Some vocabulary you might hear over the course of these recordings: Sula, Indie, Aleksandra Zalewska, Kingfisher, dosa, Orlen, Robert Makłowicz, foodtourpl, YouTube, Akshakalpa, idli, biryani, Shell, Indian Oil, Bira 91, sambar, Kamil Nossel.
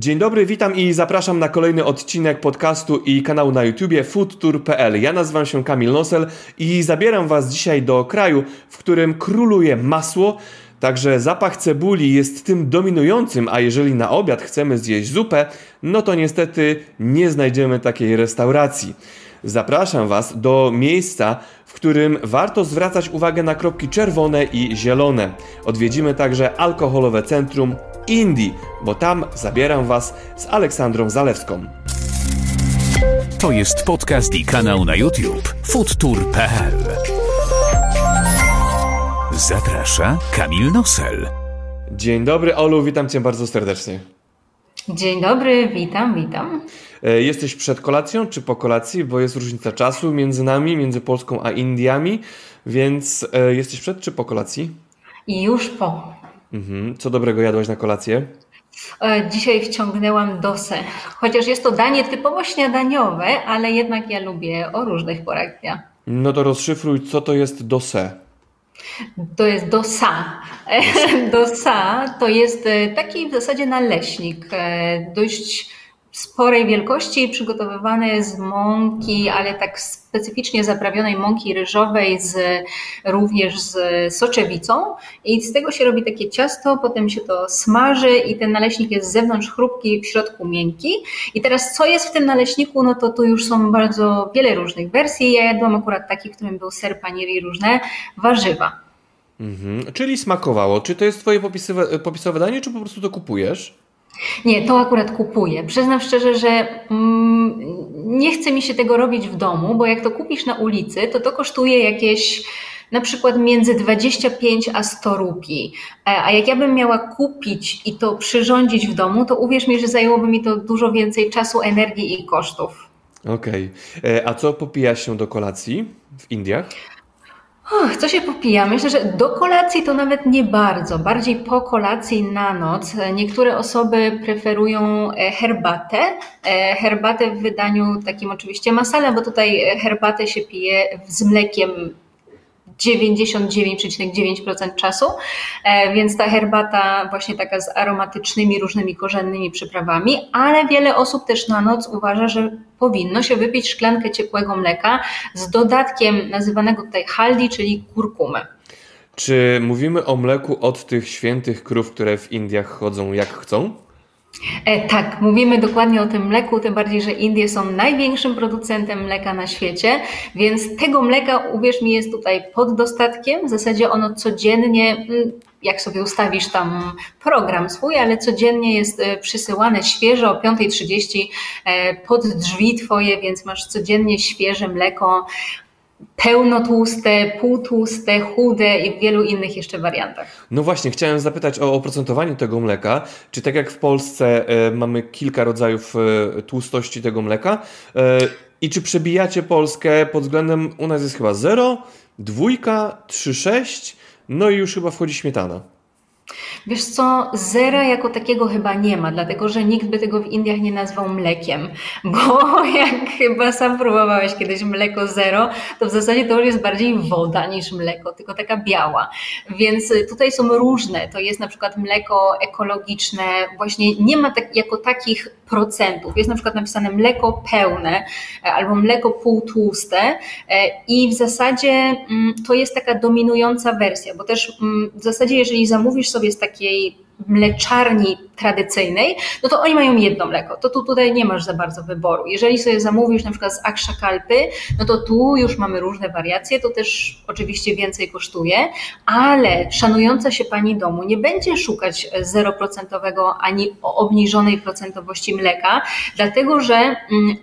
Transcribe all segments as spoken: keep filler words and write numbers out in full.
Dzień dobry, witam i zapraszam na kolejny odcinek podcastu i kanału na YouTubie foodtour kropka p l. Ja nazywam się Kamil Nossel i zabieram Was dzisiaj do kraju, w którym króluje masło, także zapach cebuli jest tym dominującym, a jeżeli na obiad chcemy zjeść zupę, no to niestety nie znajdziemy takiej restauracji. Zapraszam Was do miejsca, w którym warto zwracać uwagę na kropki czerwone i zielone. Odwiedzimy także alkoholowe centrum Indie, bo tam zabieram Was z Aleksandrą Zalewską. To jest podcast i kanał na YouTube foodtour kropka p l. Zaprasza Kamil Nossel. Dzień dobry, Olu, witam Cię bardzo serdecznie. Dzień dobry, witam, witam. Jesteś przed kolacją czy po kolacji, bo jest różnica czasu między nami, między Polską a Indiami, więc jesteś przed czy po kolacji? I już po. Mhm. Co dobrego jadłaś na kolację? Dzisiaj wciągnęłam dosę, chociaż jest to danie typowo śniadaniowe, ale jednak ja lubię o różnych porach dnia. No to rozszyfruj, co to jest dosę. To jest dosa. Dosa to jest taki w zasadzie naleśnik, dość sporej wielkości, przygotowywane z mąki, ale tak specyficznie zaprawionej mąki ryżowej, z, również z soczewicą, i z tego się robi takie ciasto, potem się to smaży i ten naleśnik jest z zewnątrz chrupki, w środku miękki. I teraz co jest w tym naleśniku, no to tu już są bardzo wiele różnych wersji. Ja jadłam akurat taki, w którym był ser, panier i różne warzywa. Mhm, czyli smakowało. Czy to jest twoje popisowe, popisowe danie, czy po prostu to kupujesz? Nie, to akurat kupuję. Przyznam szczerze, że mm, nie chce mi się tego robić w domu, bo jak to kupisz na ulicy, to to kosztuje jakieś na przykład między dwadzieścia pięć a sto rupii. A jak ja bym miała kupić i to przyrządzić w domu, to uwierz mi, że zajęłoby mi to dużo więcej czasu, energii i kosztów. Okej. Okay. A co popija się do kolacji w Indiach? Och, co się popija? Myślę, że do kolacji to nawet nie bardzo, bardziej po kolacji na noc. Niektóre osoby preferują herbatę, herbatę w wydaniu takim oczywiście masala, bo tutaj herbatę się pije z mlekiem dziewięćdziesiąt dziewięć przecinek dziewięć procent czasu, więc ta herbata właśnie taka z aromatycznymi, różnymi korzennymi przyprawami, ale wiele osób też na noc uważa, że powinno się wypić szklankę ciepłego mleka z dodatkiem nazywanego tutaj haldi, czyli kurkumy. Czy mówimy o mleku od tych świętych krów, które w Indiach chodzą jak chcą? E, tak, mówimy dokładnie o tym mleku, tym bardziej, że Indie są największym producentem mleka na świecie, więc tego mleka, uwierz mi, jest tutaj pod dostatkiem. W zasadzie ono codziennie, jak sobie ustawisz tam program swój, ale codziennie jest przysyłane świeże o piąta trzydzieści pod drzwi twoje, więc masz codziennie świeże mleko, pełnotłuste, półtłuste, chude i w wielu innych jeszcze wariantach. No właśnie, chciałem zapytać o oprocentowanie tego mleka. Czy tak jak w Polsce e, mamy kilka rodzajów e, tłustości tego mleka e, i czy przebijacie Polskę pod względem, u nas jest chyba zero, dwa, trzy, sześć, no i już chyba wchodzi śmietana. Wiesz co, zera jako takiego chyba nie ma, dlatego że nikt by tego w Indiach nie nazwał mlekiem, bo jak chyba sam próbowałeś kiedyś mleko zero, to w zasadzie to już jest bardziej woda niż mleko, tylko taka biała, więc tutaj są różne, to jest na przykład mleko ekologiczne, właśnie nie ma tak, jako takich procentów, jest na przykład napisane mleko pełne albo mleko półtłuste i w zasadzie to jest taka dominująca wersja, bo też w zasadzie jeżeli zamówisz sobie z takiej mleczarni tradycyjnej, no to oni mają jedno mleko, to tu tutaj nie masz za bardzo wyboru. Jeżeli sobie zamówisz na przykład z Akshakalpy, no to tu już mamy różne wariacje, to też oczywiście więcej kosztuje, ale szanująca się pani domu nie będzie szukać zeroprocentowego ani obniżonej procentowości mleka, dlatego że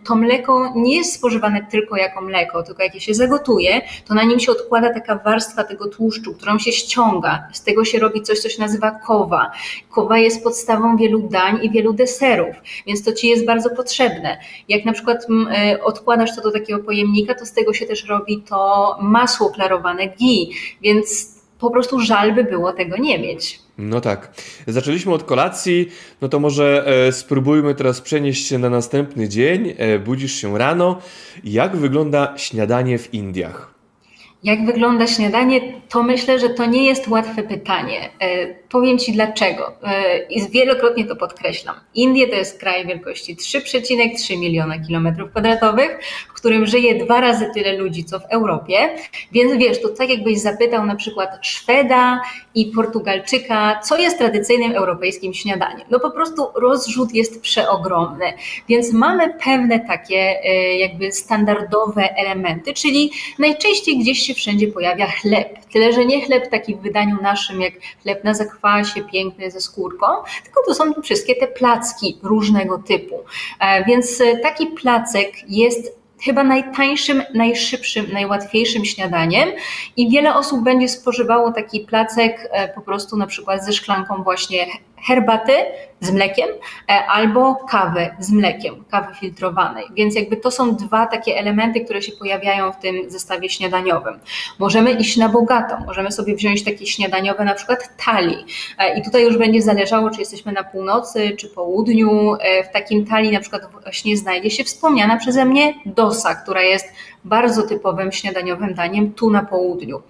to mleko nie jest spożywane tylko jako mleko, tylko jak się zagotuje, to na nim się odkłada taka warstwa tego tłuszczu, którą się ściąga, z tego się robi coś, co się nazywa kowa. Kowa jest podstawą wielu dań i wielu deserów, więc to ci jest bardzo potrzebne. Jak na przykład odkładasz to do takiego pojemnika, to z tego się też robi to masło klarowane ghee, więc po prostu żal by było tego nie mieć. No tak. Zaczęliśmy od kolacji, no to może spróbujmy teraz przenieść się na następny dzień. Budzisz się rano. Jak wygląda śniadanie w Indiach? Jak wygląda śniadanie? To myślę, że to nie jest łatwe pytanie. powiem Ci dlaczego. I wielokrotnie to podkreślam. Indie to jest kraj wielkości trzy przecinek trzy miliona kilometrów kwadratowych, w którym żyje dwa razy tyle ludzi, co w Europie. Więc wiesz, to tak jakbyś zapytał na przykład Szweda i Portugalczyka, co jest tradycyjnym europejskim śniadaniem. No po prostu rozrzut jest przeogromny. Więc mamy pewne takie jakby standardowe elementy, czyli najczęściej gdzieś się wszędzie pojawia chleb. Tyle, że nie chleb taki w wydaniu naszym, jak chleb na zakwasie, piękny ze skórką, tylko to są wszystkie te placki różnego typu. Więc taki placek jest chyba najtańszym, najszybszym, najłatwiejszym śniadaniem i wiele osób będzie spożywało taki placek po prostu na przykład ze szklanką właśnie herbaty z mlekiem albo kawy z mlekiem, kawy filtrowanej. Więc jakby to są dwa takie elementy, które się pojawiają w tym zestawie śniadaniowym. Możemy iść na bogato, możemy sobie wziąć takie śniadaniowe na przykład tali i tutaj już będzie zależało, czy jesteśmy na północy, czy południu. W takim tali na przykład właśnie znajdzie się wspomniana przeze mnie dosa, która jest bardzo typowym śniadaniowym daniem tu na południu.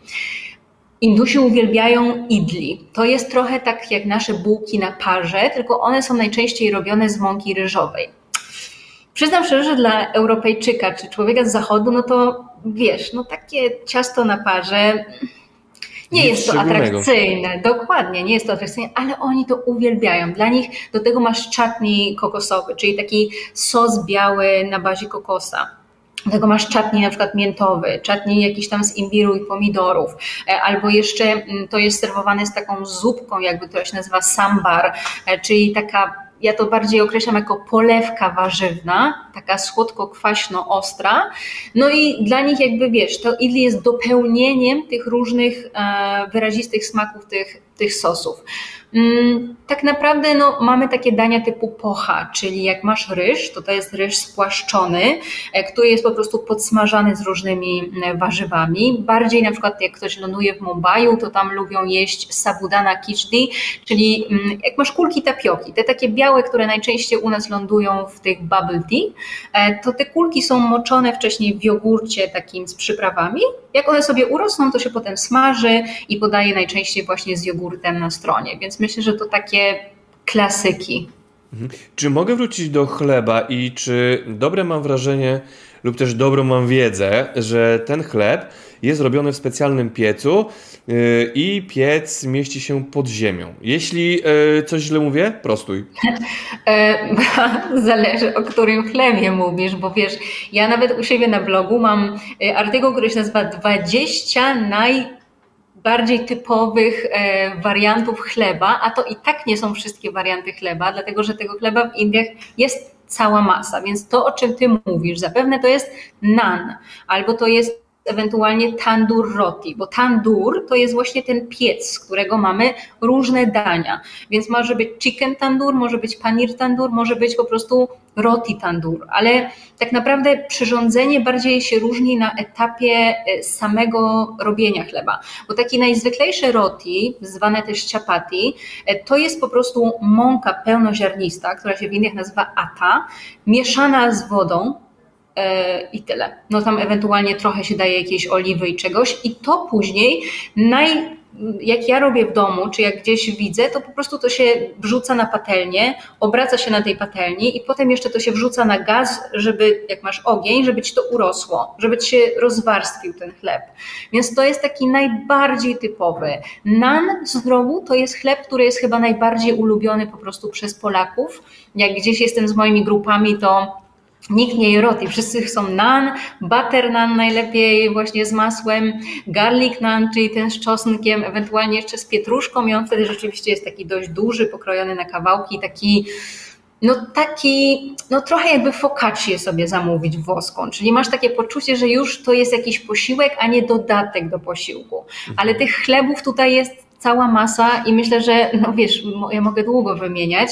Indusi uwielbiają idli. To jest trochę tak jak nasze bułki na parze, tylko one są najczęściej robione z mąki ryżowej. Przyznam szczerze, że dla Europejczyka czy człowieka z zachodu, no to wiesz, no takie ciasto na parze nie Nic jest to atrakcyjne. Dokładnie, nie jest to atrakcyjne, ale oni to uwielbiają. Dla nich do tego masz chutney kokosowy, czyli taki sos biały na bazie kokosa. Do tego masz chutney na przykład miętowy, chutney jakiś tam z imbiru i pomidorów, albo jeszcze to jest serwowane z taką zupką, jakby która się nazywa sambar, czyli taka, ja to bardziej określam jako polewka warzywna, taka słodko-kwaśno-ostra. No i dla nich jakby wiesz, to idli jest dopełnieniem tych różnych wyrazistych smaków tych, tych sosów. Tak naprawdę no, mamy takie dania typu pocha, czyli jak masz ryż, to to jest ryż spłaszczony, który jest po prostu podsmażany z różnymi warzywami. Bardziej na przykład jak ktoś ląduje w Mumbaiu, to tam lubią jeść sabudana khichdi, czyli jak masz kulki tapioki, te takie białe, które najczęściej u nas lądują w tych bubble tea, to te kulki są moczone wcześniej w jogurcie takim z przyprawami. Jak one sobie urosną, to się potem smaży i podaje najczęściej właśnie z jogurtem na stronie, więc myślę, że to takie klasyki. Czy mogę wrócić do chleba i czy dobre mam wrażenie lub też dobrą mam wiedzę, że ten chleb jest robiony w specjalnym piecu i piec mieści się pod ziemią. Jeśli coś źle mówię, prostuj. Zależy, o którym chlebie mówisz, bo wiesz, ja nawet u siebie na blogu mam artykuł, który się nazywa dwadzieścia naj bardziej typowych e, wariantów chleba, a to i tak nie są wszystkie warianty chleba, dlatego że tego chleba w Indiach jest cała masa, więc to, o czym ty mówisz, zapewne to jest naan, albo to jest ewentualnie tandur roti, bo tandur to jest właśnie ten piec, z którego mamy różne dania, więc może być chicken tandur, może być panir tandur, może być po prostu roti tandur, ale tak naprawdę przyrządzenie bardziej się różni na etapie samego robienia chleba, bo taki najzwyklejszy roti, zwane też chapati, to jest po prostu mąka pełnoziarnista, która się w Indiach nazywa ata, mieszana z wodą, i tyle. No tam ewentualnie trochę się daje jakiejś oliwy i czegoś i to później, naj, jak ja robię w domu, czy jak gdzieś widzę, to po prostu to się wrzuca na patelnię, obraca się na tej patelni i potem jeszcze to się wrzuca na gaz, żeby, jak masz ogień, żeby ci to urosło, żeby ci się rozwarstwił ten chleb. Więc to jest taki najbardziej typowy. Naan z drogu to jest chleb, który jest chyba najbardziej ulubiony po prostu przez Polaków. Jak gdzieś jestem z moimi grupami, to nikt nie je roti, wszyscy są naan, butter naan najlepiej właśnie z masłem, garlic naan, czyli ten z czosnkiem, ewentualnie jeszcze z pietruszką i on wtedy rzeczywiście jest taki dość duży, pokrojony na kawałki, taki no taki, no trochę jakby focaccię sobie zamówić włoską, czyli masz takie poczucie, że już to jest jakiś posiłek, a nie dodatek do posiłku, ale tych chlebów tutaj jest cała masa i myślę, że no wiesz, ja mogę długo wymieniać,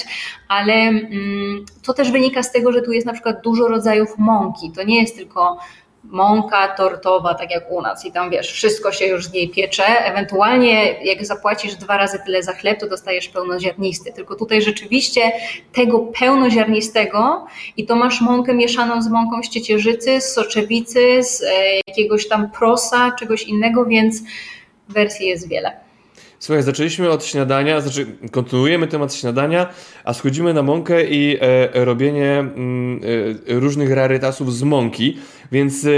ale mm, to też wynika z tego, że tu jest na przykład dużo rodzajów mąki. To nie jest tylko mąka tortowa, tak jak u nas i tam wiesz, wszystko się już z niej piecze. Ewentualnie jak zapłacisz dwa razy tyle za chleb, to dostajesz pełnoziarnisty. Tylko tutaj rzeczywiście tego pełnoziarnistego i to masz mąkę mieszaną z mąką z ciecierzycy, z soczewicy, z jakiegoś tam prosa, czegoś innego, więc wersji jest wiele. Słuchaj, zaczęliśmy od śniadania, znaczy kontynuujemy temat śniadania, a schodzimy na mąkę i e, robienie m, e, różnych rarytasów z mąki, więc e,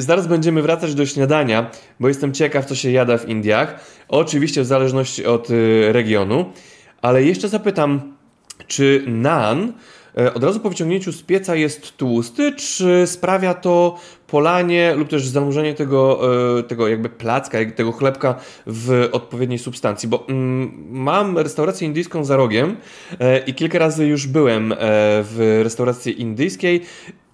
zaraz będziemy wracać do śniadania, bo jestem ciekaw, co się jada w Indiach, oczywiście w zależności od e, regionu, ale jeszcze zapytam, czy naan e, od razu po wyciągnięciu z pieca jest tłusty, czy sprawia to polanie lub też zanurzenie tego, tego jakby placka, tego chlebka w odpowiedniej substancji, bo mm, mam restaurację indyjską za rogiem e, i kilka razy już byłem e, w restauracji indyjskiej,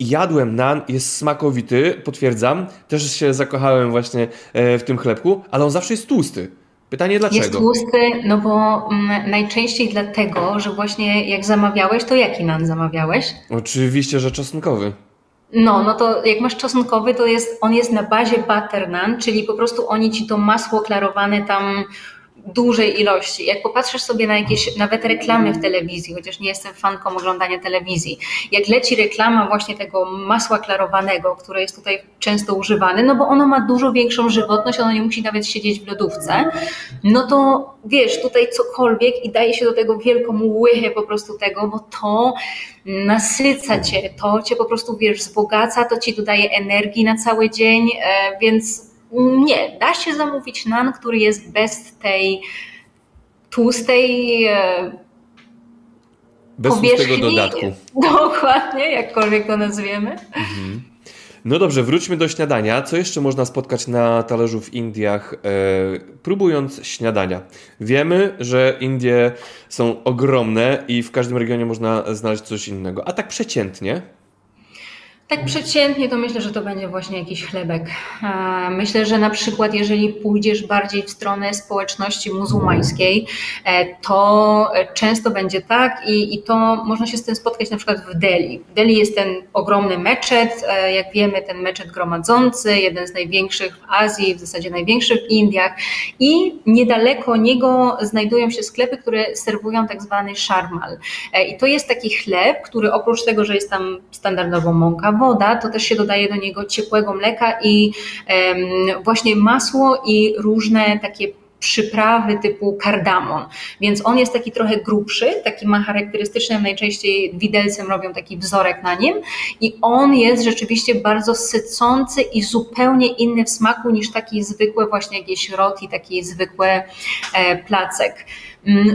jadłem naan, jest smakowity, potwierdzam, też się zakochałem właśnie e, w tym chlebku, ale on zawsze jest tłusty. Pytanie dlaczego? Jest tłusty, no bo mm, najczęściej dlatego, że właśnie jak zamawiałeś, to jaki naan zamawiałeś? Oczywiście, że czosnkowy. No, no to jak masz czosnkowy, to jest, on jest na bazie butter naan, czyli po prostu oni ci to masło klarowane tam dużej ilości. Jak popatrzysz sobie na jakieś nawet reklamy w telewizji, chociaż nie jestem fanką oglądania telewizji, jak leci reklama właśnie tego masła klarowanego, które jest tutaj często używane, no bo ono ma dużo większą żywotność, ono nie musi nawet siedzieć w lodówce, no to wiesz, tutaj cokolwiek i daje się do tego wielką łychę po prostu tego, bo to nasyca cię, to cię po prostu, wiesz, wzbogaca, to ci dodaje energii na cały dzień, więc nie, da się zamówić naan, który jest bez tej tłustej e, bez powierzchni dodatku. Dokładnie, jakkolwiek to nazwiemy. Mhm. No dobrze, wróćmy do śniadania. Co jeszcze można spotkać na talerzu w Indiach, e, próbując śniadania? Wiemy, że Indie są ogromne i w każdym regionie można znaleźć coś innego. A tak przeciętnie? Tak przeciętnie to myślę, że to będzie właśnie jakiś chlebek. Myślę, że na przykład jeżeli pójdziesz bardziej w stronę społeczności muzułmańskiej, to często będzie tak i, i to można się z tym spotkać na przykład w Delhi. W Delhi jest ten ogromny meczet, jak wiemy ten meczet gromadzący, jeden z największych w Azji, w zasadzie największy w Indiach i niedaleko niego znajdują się sklepy, które serwują tak zwany szarmal. I to jest taki chleb, który oprócz tego, że jest tam standardowo mąka, woda, to też się dodaje do niego ciepłego mleka i um, właśnie masło i różne takie przyprawy typu kardamon, więc on jest taki trochę grubszy, taki ma charakterystyczny, najczęściej widelcem robią taki wzorek na nim i on jest rzeczywiście bardzo sycący i zupełnie inny w smaku niż taki zwykły właśnie jakieś roti, taki zwykły e, placek.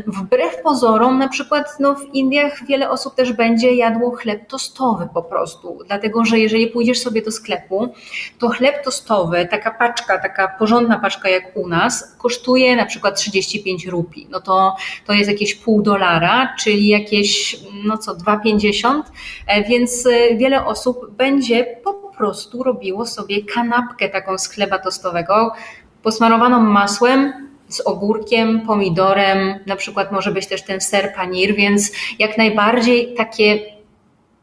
Wbrew pozorom, na przykład no, w Indiach wiele osób też będzie jadło chleb tostowy po prostu, dlatego że jeżeli pójdziesz sobie do sklepu, to chleb tostowy, taka paczka, taka porządna paczka jak u nas, kosztuje na przykład trzydzieści pięć rupii, no to, to jest jakieś pół dolara, czyli jakieś no co, dwa pięćdziesiąt, więc wiele osób będzie po prostu robiło sobie kanapkę taką z chleba tostowego, posmarowaną masłem, z ogórkiem, pomidorem, na przykład może być też ten ser panir, więc jak najbardziej takie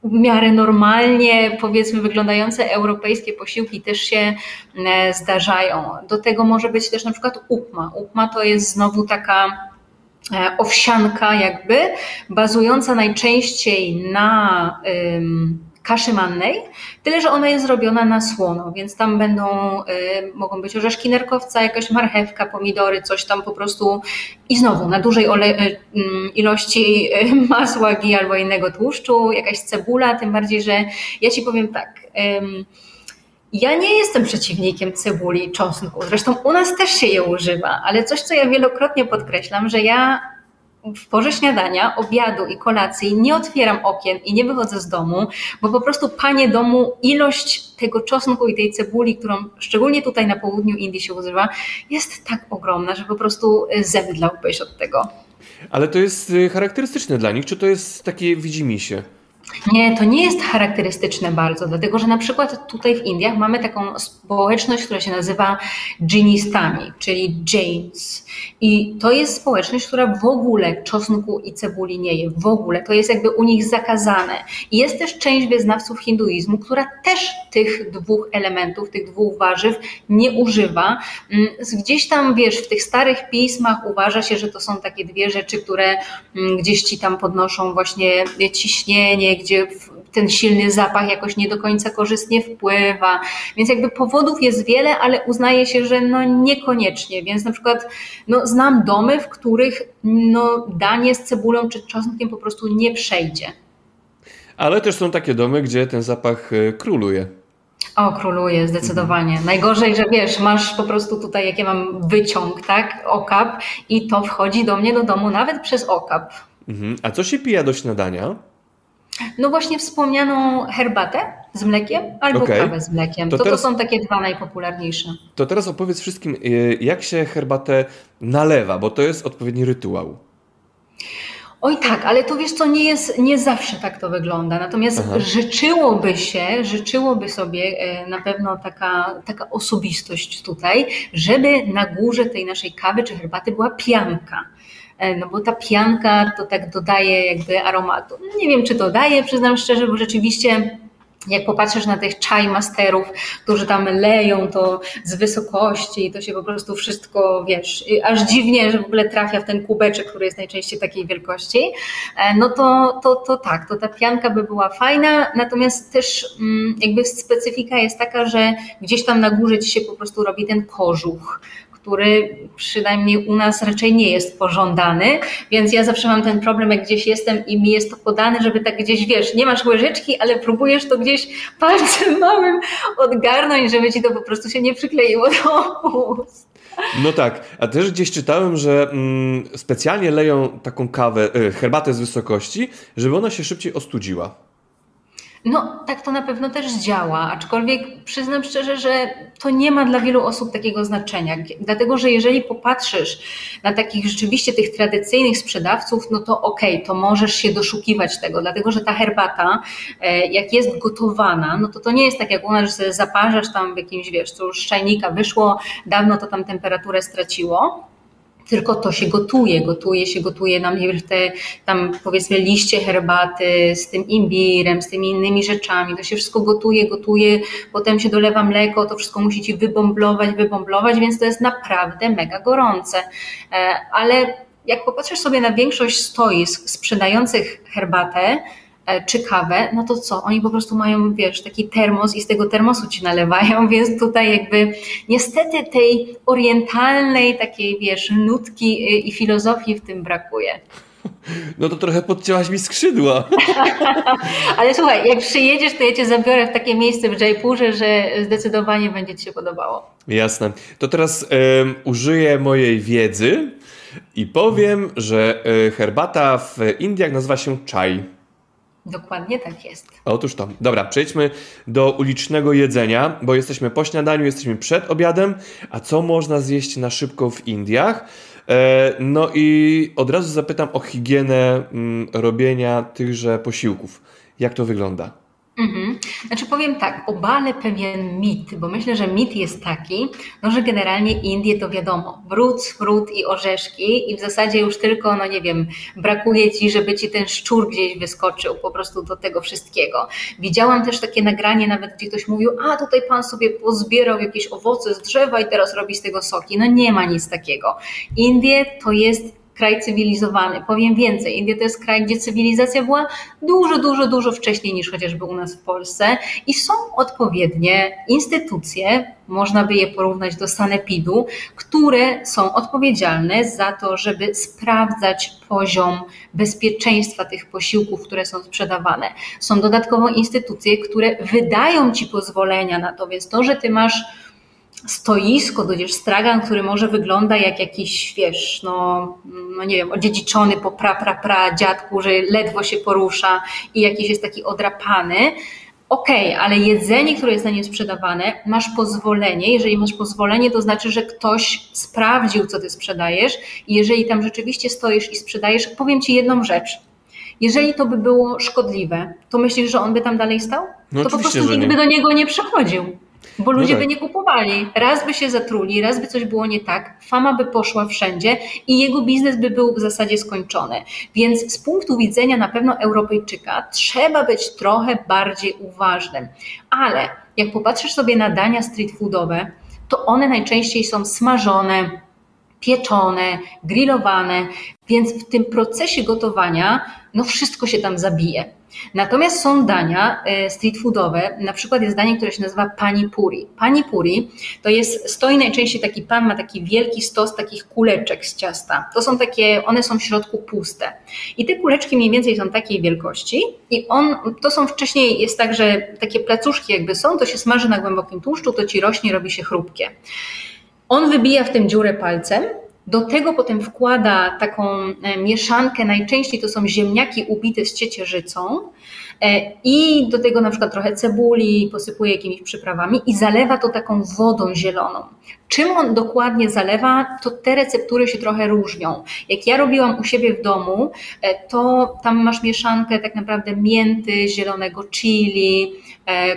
w miarę normalnie, powiedzmy, wyglądające europejskie posiłki też się zdarzają. Do tego może być też na przykład upma. Upma to jest znowu taka owsianka jakby, bazująca najczęściej na Um, kaszy mannej, tyle że ona jest zrobiona na słono, więc tam będą, y, mogą być orzeszki nerkowca, jakaś marchewka, pomidory, coś tam po prostu i znowu na dużej ole- y, ilości masła, ghee albo innego tłuszczu, jakaś cebula, tym bardziej, że ja Ci powiem tak, y, ja nie jestem przeciwnikiem cebuli i czosnku, zresztą u nas też się je używa, ale coś, co ja wielokrotnie podkreślam, że ja w porze śniadania, obiadu i kolacji nie otwieram okien i nie wychodzę z domu, bo po prostu panie domu ilość tego czosnku i tej cebuli, którą szczególnie tutaj na południu Indii się używa, jest tak ogromna, że po prostu zemdlałbyś od tego. Ale to jest charakterystyczne dla nich, czy to jest takie widzimisię? Nie, to nie jest charakterystyczne bardzo, dlatego że na przykład tutaj w Indiach mamy taką społeczność, która się nazywa dżinistami, czyli Jains. I to jest społeczność, która w ogóle czosnku i cebuli nie je, w ogóle. To jest jakby u nich zakazane. I jest też część wyznawców hinduizmu, która też tych dwóch elementów, tych dwóch warzyw nie używa. Gdzieś tam, wiesz, w tych starych pismach uważa się, że to są takie dwie rzeczy, które gdzieś ci tam podnoszą właśnie ciśnienie, gdzie ten silny zapach jakoś nie do końca korzystnie wpływa. Więc jakby powodów jest wiele, ale uznaje się, że no niekoniecznie. Więc na przykład no znam domy, w których no danie z cebulą czy czosnkiem po prostu nie przejdzie. Ale też są takie domy, gdzie ten zapach króluje. O, króluje, zdecydowanie. Najgorzej, że wiesz, masz po prostu tutaj, jak ja mam wyciąg, tak, okap i to wchodzi do mnie do domu nawet przez okap. Mhm. A co się pija do śniadania? No właśnie wspomnianą herbatę z mlekiem albo okay. kawę z mlekiem. To, to, teraz, to są takie dwa najpopularniejsze. To teraz opowiedz wszystkim, jak się herbatę nalewa, bo to jest odpowiedni rytuał. Oj tak, ale to wiesz co, nie jest, nie zawsze tak to wygląda, natomiast Aha. życzyłoby się, życzyłoby sobie na pewno taka, taka osobistość tutaj, żeby na górze tej naszej kawy czy herbaty była pianka. No bo ta pianka to tak dodaje jakby aromatu. Nie wiem, czy to daje, przyznam szczerze, bo rzeczywiście jak popatrzysz na tych chai masterów, którzy tam leją to z wysokości i to się po prostu wszystko, wiesz, aż dziwnie, że w ogóle trafia w ten kubeczek, który jest najczęściej takiej wielkości, no to, to, to tak, to ta pianka by była fajna, natomiast też jakby specyfika jest taka, że gdzieś tam na górze ci się po prostu robi ten kożuch, który przynajmniej u nas raczej nie jest pożądany, więc ja zawsze mam ten problem, jak gdzieś jestem i mi jest to podane, żeby tak gdzieś, wiesz, nie masz łyżeczki, ale próbujesz to gdzieś palcem małym odgarnąć, żeby ci to po prostu się nie przykleiło do ust. No tak, a też gdzieś czytałem, że mm, specjalnie leją taką kawę, herbatę z wysokości, żeby ona się szybciej ostudziła. No tak to na pewno też działa, aczkolwiek przyznam szczerze, że to nie ma dla wielu osób takiego znaczenia, dlatego że jeżeli popatrzysz na takich rzeczywiście tych tradycyjnych sprzedawców, no to okej, okay, to możesz się doszukiwać tego, dlatego że ta herbata jak jest gotowana, no to to nie jest tak jak u nas, że zaparzasz tam w jakimś, wiesz, co już z czajnika wyszło, dawno to tam temperaturę straciło. Tylko to się gotuje, gotuje się, gotuje nam te tam powiedzmy liście herbaty z tym imbirem, z tymi innymi rzeczami, to się wszystko gotuje, gotuje, potem się dolewa mleko, to wszystko musi ci wybomblować, wybomblować, więc to jest naprawdę mega gorące, ale jak popatrzysz sobie na większość stoisk sprzedających herbatę czy kawę, no to co? Oni po prostu mają, wiesz, taki termos i z tego termosu ci nalewają, więc tutaj jakby niestety tej orientalnej takiej, wiesz, nutki i filozofii w tym brakuje. No to trochę podcięłaś mi skrzydła. Ale słuchaj, jak przyjedziesz, to ja cię zabiorę w takie miejsce w Jaipurze, że zdecydowanie będzie ci się podobało. Jasne. To teraz um, użyję mojej wiedzy i powiem, że herbata w Indiach nazywa się chai. Dokładnie tak jest. Otóż to. Dobra, przejdźmy do ulicznego jedzenia, bo jesteśmy po śniadaniu, jesteśmy przed obiadem, a co można zjeść na szybko w Indiach? No i od razu zapytam o higienę robienia tychże posiłków. Jak to wygląda? Mhm. Znaczy powiem tak, obalę pewien mit, bo myślę, że mit jest taki, no, że generalnie Indie to wiadomo, brud, smród i orzeszki i w zasadzie już tylko, no nie wiem, brakuje ci, żeby ci ten szczur gdzieś wyskoczył po prostu do tego wszystkiego. Widziałam też takie nagranie nawet, gdzie ktoś mówił, a tutaj pan sobie pozbierał jakieś owoce z drzewa i teraz robi z tego soki. No nie ma nic takiego. Indie to jest kraj cywilizowany. Powiem więcej, Indie to jest kraj, gdzie cywilizacja była dużo, dużo, dużo wcześniej niż chociażby u nas w Polsce i są odpowiednie instytucje, można by je porównać do sanepidu, które są odpowiedzialne za to, żeby sprawdzać poziom bezpieczeństwa tych posiłków, które są sprzedawane. Są dodatkowo instytucje, które wydają ci pozwolenia na to, więc to, że ty masz stoisko, tudzież stragan, który może wygląda jak jakiś, wiesz, no, no nie wiem, odziedziczony po pra, pra, pra dziadku, że ledwo się porusza i jakiś jest taki odrapany. Okej, okay, ale jedzenie, które jest na nim sprzedawane, masz pozwolenie. Jeżeli masz pozwolenie, to znaczy, że ktoś sprawdził, co ty sprzedajesz i jeżeli tam rzeczywiście stoisz i sprzedajesz, powiem ci jedną rzecz. Jeżeli to by było szkodliwe, to myślisz, że on by tam dalej stał? No to po prostu nikt by do niego nie przychodził. Bo ludzie by nie kupowali, raz by się zatruli, raz by coś było nie tak, fama by poszła wszędzie i jego biznes by był w zasadzie skończony. Więc z punktu widzenia na pewno Europejczyka trzeba być trochę bardziej uważnym. Ale jak popatrzysz sobie na dania street foodowe, to one najczęściej są smażone, pieczone, grillowane, więc w tym procesie gotowania no wszystko się tam zabije. Natomiast są dania street foodowe, na przykład jest danie, które się nazywa pani puri. Pani puri to jest, stoi najczęściej taki pan, ma taki wielki stos takich kuleczek z ciasta. To są takie, one są w środku puste. I te kuleczki mniej więcej są takiej wielkości i on, to są wcześniej, jest tak, że takie placuszki jakby są, to się smaży na głębokim tłuszczu, to ci rośnie, robi się chrupkie. On wybija w tym dziurę palcem. Do tego potem wkłada taką mieszankę, najczęściej to są ziemniaki ubite z ciecierzycą i do tego na przykład trochę cebuli, posypuje jakimiś przyprawami i zalewa to taką wodą zieloną. Czym on dokładnie zalewa, to te receptury się trochę różnią. Jak ja robiłam u siebie w domu, to tam masz mieszankę tak naprawdę mięty, zielonego chili,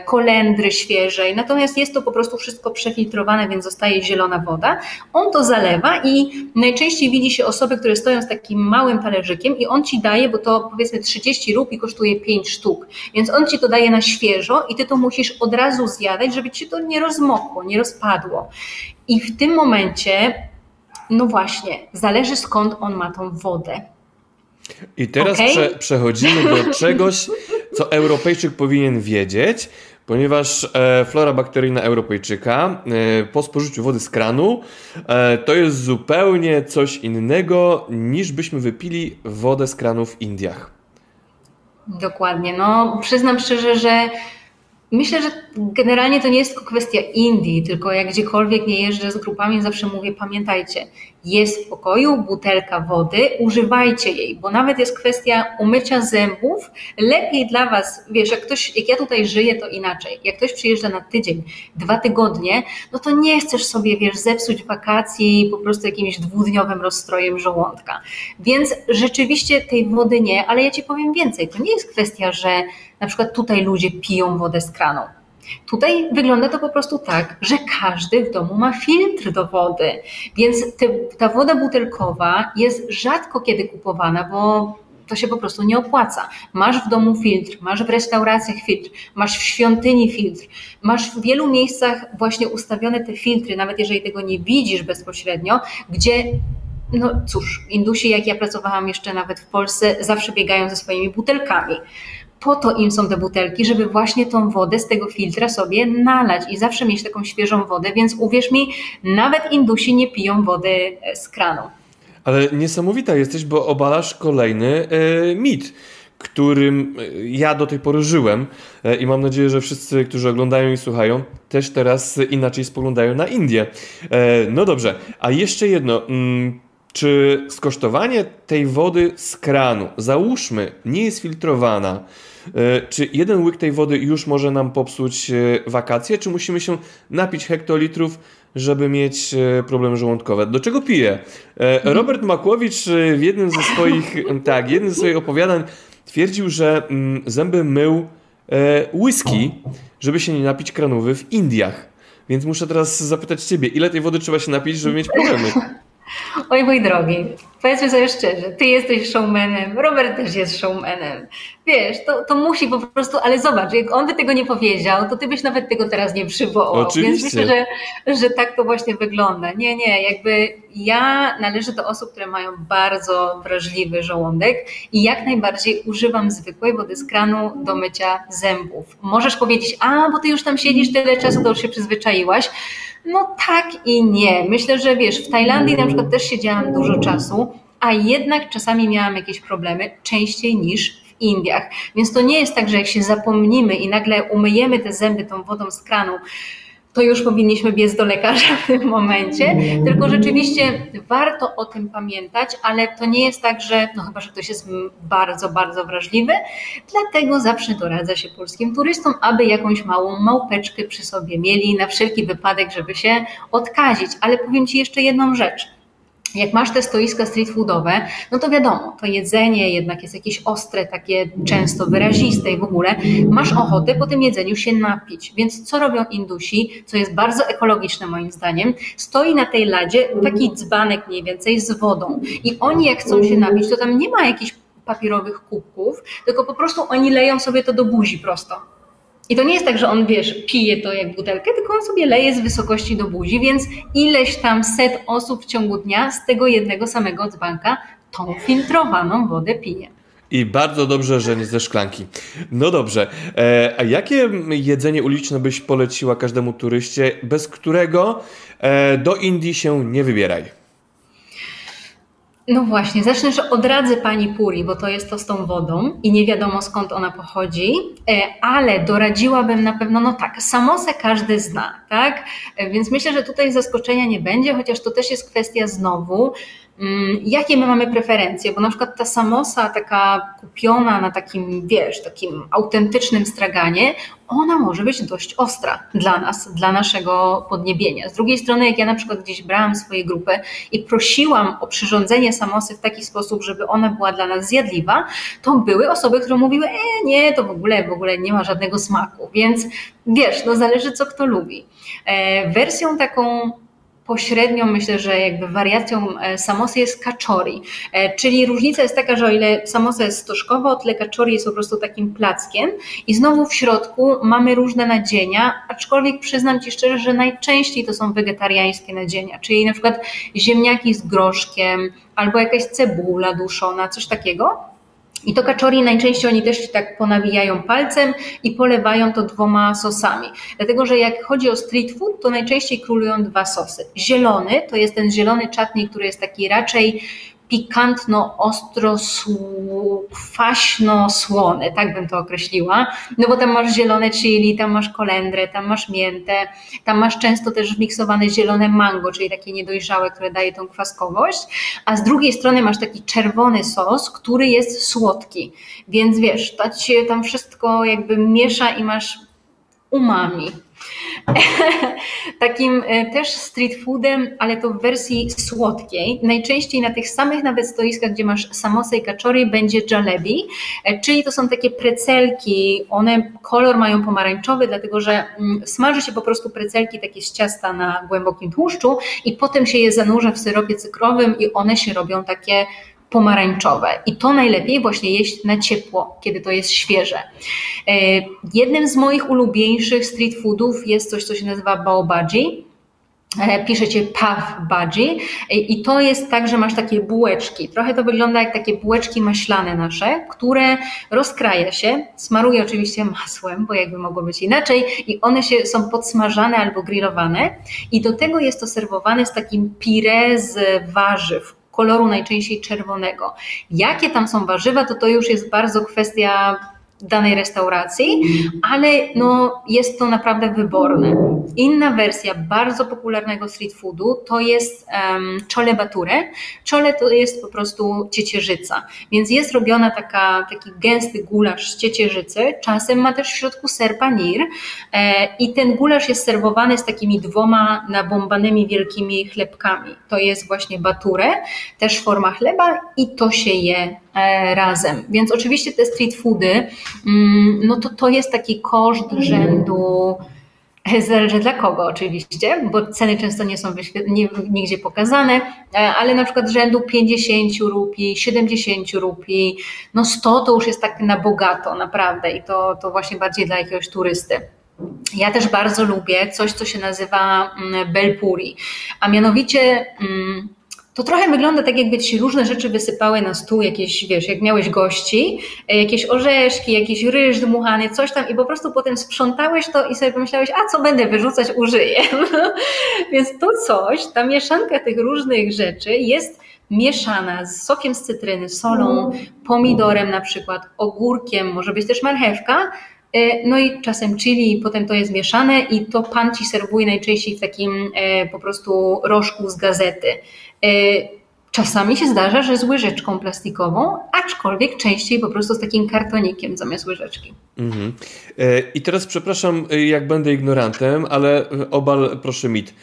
kolendry świeżej, natomiast jest to po prostu wszystko przefiltrowane, więc zostaje zielona woda. On to zalewa i najczęściej widzi się osoby, które stoją z takim małym talerzykiem i on ci daje, bo to powiedzmy trzydzieści rubli kosztuje pięć sztuk, więc on ci to daje na świeżo i ty to musisz od razu zjadać, żeby ci to nie rozmokło, nie rozpadło. I w tym momencie, no właśnie, zależy skąd on ma tą wodę. I teraz okay? prze, przechodzimy do czegoś, co Europejczyk powinien wiedzieć, ponieważ e, flora bakteryjna Europejczyka e, po spożyciu wody z kranu e, to jest zupełnie coś innego niż byśmy wypili wodę z kranu w Indiach. Dokładnie. No przyznam szczerze, że myślę, że generalnie to nie jest tylko kwestia Indii, tylko jak gdziekolwiek nie jeżdżę z grupami, zawsze mówię, pamiętajcie, jest w pokoju butelka wody, używajcie jej, bo nawet jest kwestia umycia zębów, lepiej dla was, wiesz, jak ktoś, jak ja tutaj żyję, to inaczej, jak ktoś przyjeżdża na tydzień, dwa tygodnie, no to nie chcesz sobie, wiesz, zepsuć wakacji po prostu jakimś dwudniowym rozstrojem żołądka, więc rzeczywiście tej wody nie, ale ja ci powiem więcej, to nie jest kwestia, że na przykład tutaj ludzie piją wodę z kranu. Tutaj wygląda to po prostu tak, że każdy w domu ma filtr do wody, więc te, ta woda butelkowa jest rzadko kiedy kupowana, bo to się po prostu nie opłaca. Masz w domu filtr, masz w restauracjach filtr, masz w świątyni filtr, masz w wielu miejscach właśnie ustawione te filtry, nawet jeżeli tego nie widzisz bezpośrednio, gdzie... No cóż, Indusi, jak ja pracowałam jeszcze nawet w Polsce, zawsze biegają ze swoimi butelkami. Po to im są te butelki, żeby właśnie tą wodę z tego filtra sobie nalać i zawsze mieć taką świeżą wodę, więc uwierz mi, nawet Indusi nie piją wody z kranu. Ale niesamowita jesteś, bo obalasz kolejny yy, mit, którym ja do tej pory żyłem i mam nadzieję, że wszyscy, którzy oglądają i słuchają, też teraz inaczej spoglądają na Indię. No dobrze, a jeszcze jedno. Czy skosztowanie tej wody z kranu, załóżmy, nie jest filtrowana, czy jeden łyk tej wody już może nam popsuć wakacje, czy musimy się napić hektolitrów, żeby mieć problemy żołądkowe? Do czego piję? Robert Makłowicz w jednym ze swoich, tak, jednym ze swoich opowiadań twierdził, że zęby mył e, whisky, żeby się nie napić kranówy w Indiach. Więc muszę teraz zapytać ciebie, ile tej wody trzeba się napić, żeby mieć problemy? Oj mój drogi, powiedzmy sobie szczerze, ty jesteś showmanem, Robert też jest showmanem. Wiesz, to, to musi po prostu, ale zobacz, jak on by tego nie powiedział, to ty byś nawet tego teraz nie przywołał. Oczywiście. Więc myślę, że, że tak to właśnie wygląda. Nie, nie, jakby ja należę do osób, które mają bardzo wrażliwy żołądek i jak najbardziej używam zwykłej wody z kranu do mycia zębów. Możesz powiedzieć, a bo ty już tam siedzisz tyle czasu, to już się przyzwyczaiłaś. No tak i nie. Myślę, że wiesz, w Tajlandii na przykład też siedziałam dużo czasu, a jednak czasami miałam jakieś problemy, częściej niż w Indiach. Więc to nie jest tak, że jak się zapomnimy i nagle umyjemy te zęby tą wodą z kranu, to już powinniśmy biec do lekarza w tym momencie, tylko rzeczywiście warto o tym pamiętać, ale to nie jest tak, że no chyba, że ktoś jest bardzo, bardzo wrażliwy, dlatego zawsze doradza się polskim turystom, aby jakąś małą małpeczkę przy sobie mieli na wszelki wypadek, żeby się odkazić, ale powiem ci jeszcze jedną rzecz. Jak masz te stoiska street foodowe, no to wiadomo, to jedzenie jednak jest jakieś ostre, takie często wyraziste i w ogóle masz ochotę po tym jedzeniu się napić. Więc co robią Indusi, co jest bardzo ekologiczne moim zdaniem, stoi na tej ladzie taki dzbanek mniej więcej z wodą i oni jak chcą się napić, to tam nie ma jakichś papierowych kubków, tylko po prostu oni leją sobie to do buzi prosto. I to nie jest tak, że on, wiesz, pije to jak butelkę, tylko on sobie leje z wysokości do buzi, więc ileś tam set osób w ciągu dnia z tego jednego samego dzbanka tą filtrowaną wodę pije. I bardzo dobrze, że nie ze szklanki. No dobrze. E, a jakie jedzenie uliczne byś poleciła każdemu turyście, bez którego e, do Indii się nie wybieraj? No właśnie, zacznę, że odradzę pani puri, bo to jest to z tą wodą i nie wiadomo skąd ona pochodzi, ale doradziłabym na pewno, no tak, samosę każdy zna, tak? Więc myślę, że tutaj zaskoczenia nie będzie, chociaż to też jest kwestia znowu, jakie my mamy preferencje, bo na przykład ta samosa taka kupiona na takim, wiesz, takim autentycznym straganie, ona może być dość ostra dla nas, dla naszego podniebienia. Z drugiej strony, jak ja na przykład gdzieś brałam swoje grupy i prosiłam o przyrządzenie samosy w taki sposób, żeby ona była dla nas zjadliwa, to były osoby, które mówiły, e, nie, to w ogóle, w ogóle nie ma żadnego smaku, więc wiesz, no zależy co kto lubi. E, wersją taką pośrednią, myślę, że jakby wariacją samosy jest kaczori, czyli różnica jest taka, że o ile samosa jest stożkowa, o tyle kaczori jest po prostu takim plackiem i znowu w środku mamy różne nadzienia, aczkolwiek przyznam Ci szczerze, że najczęściej to są wegetariańskie nadzienia, czyli na przykład ziemniaki z groszkiem albo jakaś cebula duszona, coś takiego. I to kaczori najczęściej oni też tak ponawijają palcem i polewają to dwoma sosami. Dlatego, że jak chodzi o street food, to najczęściej królują dwa sosy. Zielony to jest ten zielony chutney, który jest taki raczej pikantno, ostro, kwaśno-słony, tak bym to określiła, no bo tam masz zielone chili, tam masz kolendrę, tam masz miętę, tam masz często też wmiksowane zielone mango, czyli takie niedojrzałe, które daje tą kwaskowość, a z drugiej strony masz taki czerwony sos, który jest słodki, więc wiesz, to ci się tam wszystko jakby miesza i masz umami. Takim też street foodem, ale to w wersji słodkiej. Najczęściej na tych samych nawet stoiskach, gdzie masz samosę i kaczori, będzie jalebi, czyli to są takie precelki, one kolor mają pomarańczowy, dlatego że smaży się po prostu precelki takie z ciasta na głębokim tłuszczu i potem się je zanurza w syropie cykrowym i one się robią takie pomarańczowe i to najlepiej właśnie jeść na ciepło, kiedy to jest świeże. Jednym z moich ulubieńszych street foodów jest coś, co się nazywa baobadzi. Piszecie pav bhaji i to jest tak, że masz takie bułeczki. Trochę to wygląda jak takie bułeczki maślane nasze, które rozkraja się, smaruje oczywiście masłem, bo jakby mogło być inaczej i one się są podsmażane albo grillowane i do tego jest to serwowane z takim pire z warzyw, koloru najczęściej czerwonego. Jakie tam są warzywa, to to już jest bardzo kwestia danej restauracji, ale no jest to naprawdę wyborne. Inna wersja bardzo popularnego street foodu to jest um, chole bature. Chole to jest po prostu ciecierzyca, więc jest robiona taka, taki gęsty gulasz z ciecierzycy, czasem ma też w środku ser panir e, i ten gulasz jest serwowany z takimi dwoma nabombanymi wielkimi chlebkami. To jest właśnie bature, też forma chleba i to się je e, razem. Więc oczywiście te street foody, mm, no to to jest taki koszt rzędu. Zależy dla kogo oczywiście, bo ceny często nie są nie, nigdzie pokazane, ale na przykład rzędu pięćdziesiąt rupii, siedemdziesiąt rupii, no sto to już jest tak na bogato naprawdę i to, to właśnie bardziej dla jakiegoś turysty. Ja też bardzo lubię coś, co się nazywa belpuri, a mianowicie to trochę wygląda tak, jakby ci różne rzeczy wysypały na stół, jakieś, wiesz, jak miałeś gości, jakieś orzeszki, jakiś ryż dmuchany, coś tam i po prostu potem sprzątałeś to i sobie pomyślałeś, a co będę wyrzucać, użyję. Więc to coś, ta mieszanka tych różnych rzeczy jest mieszana z sokiem z cytryny, solą, pomidorem na przykład, ogórkiem, może być też marchewka, no i czasem chili, potem to jest mieszane i to pan ci serwuje najczęściej w takim po prostu rożku z gazety. Czasami się zdarza, że z łyżeczką plastikową, aczkolwiek częściej po prostu z takim kartonikiem zamiast łyżeczki. Mhm. I teraz przepraszam, jak będę ignorantem, ale obal proszę mit.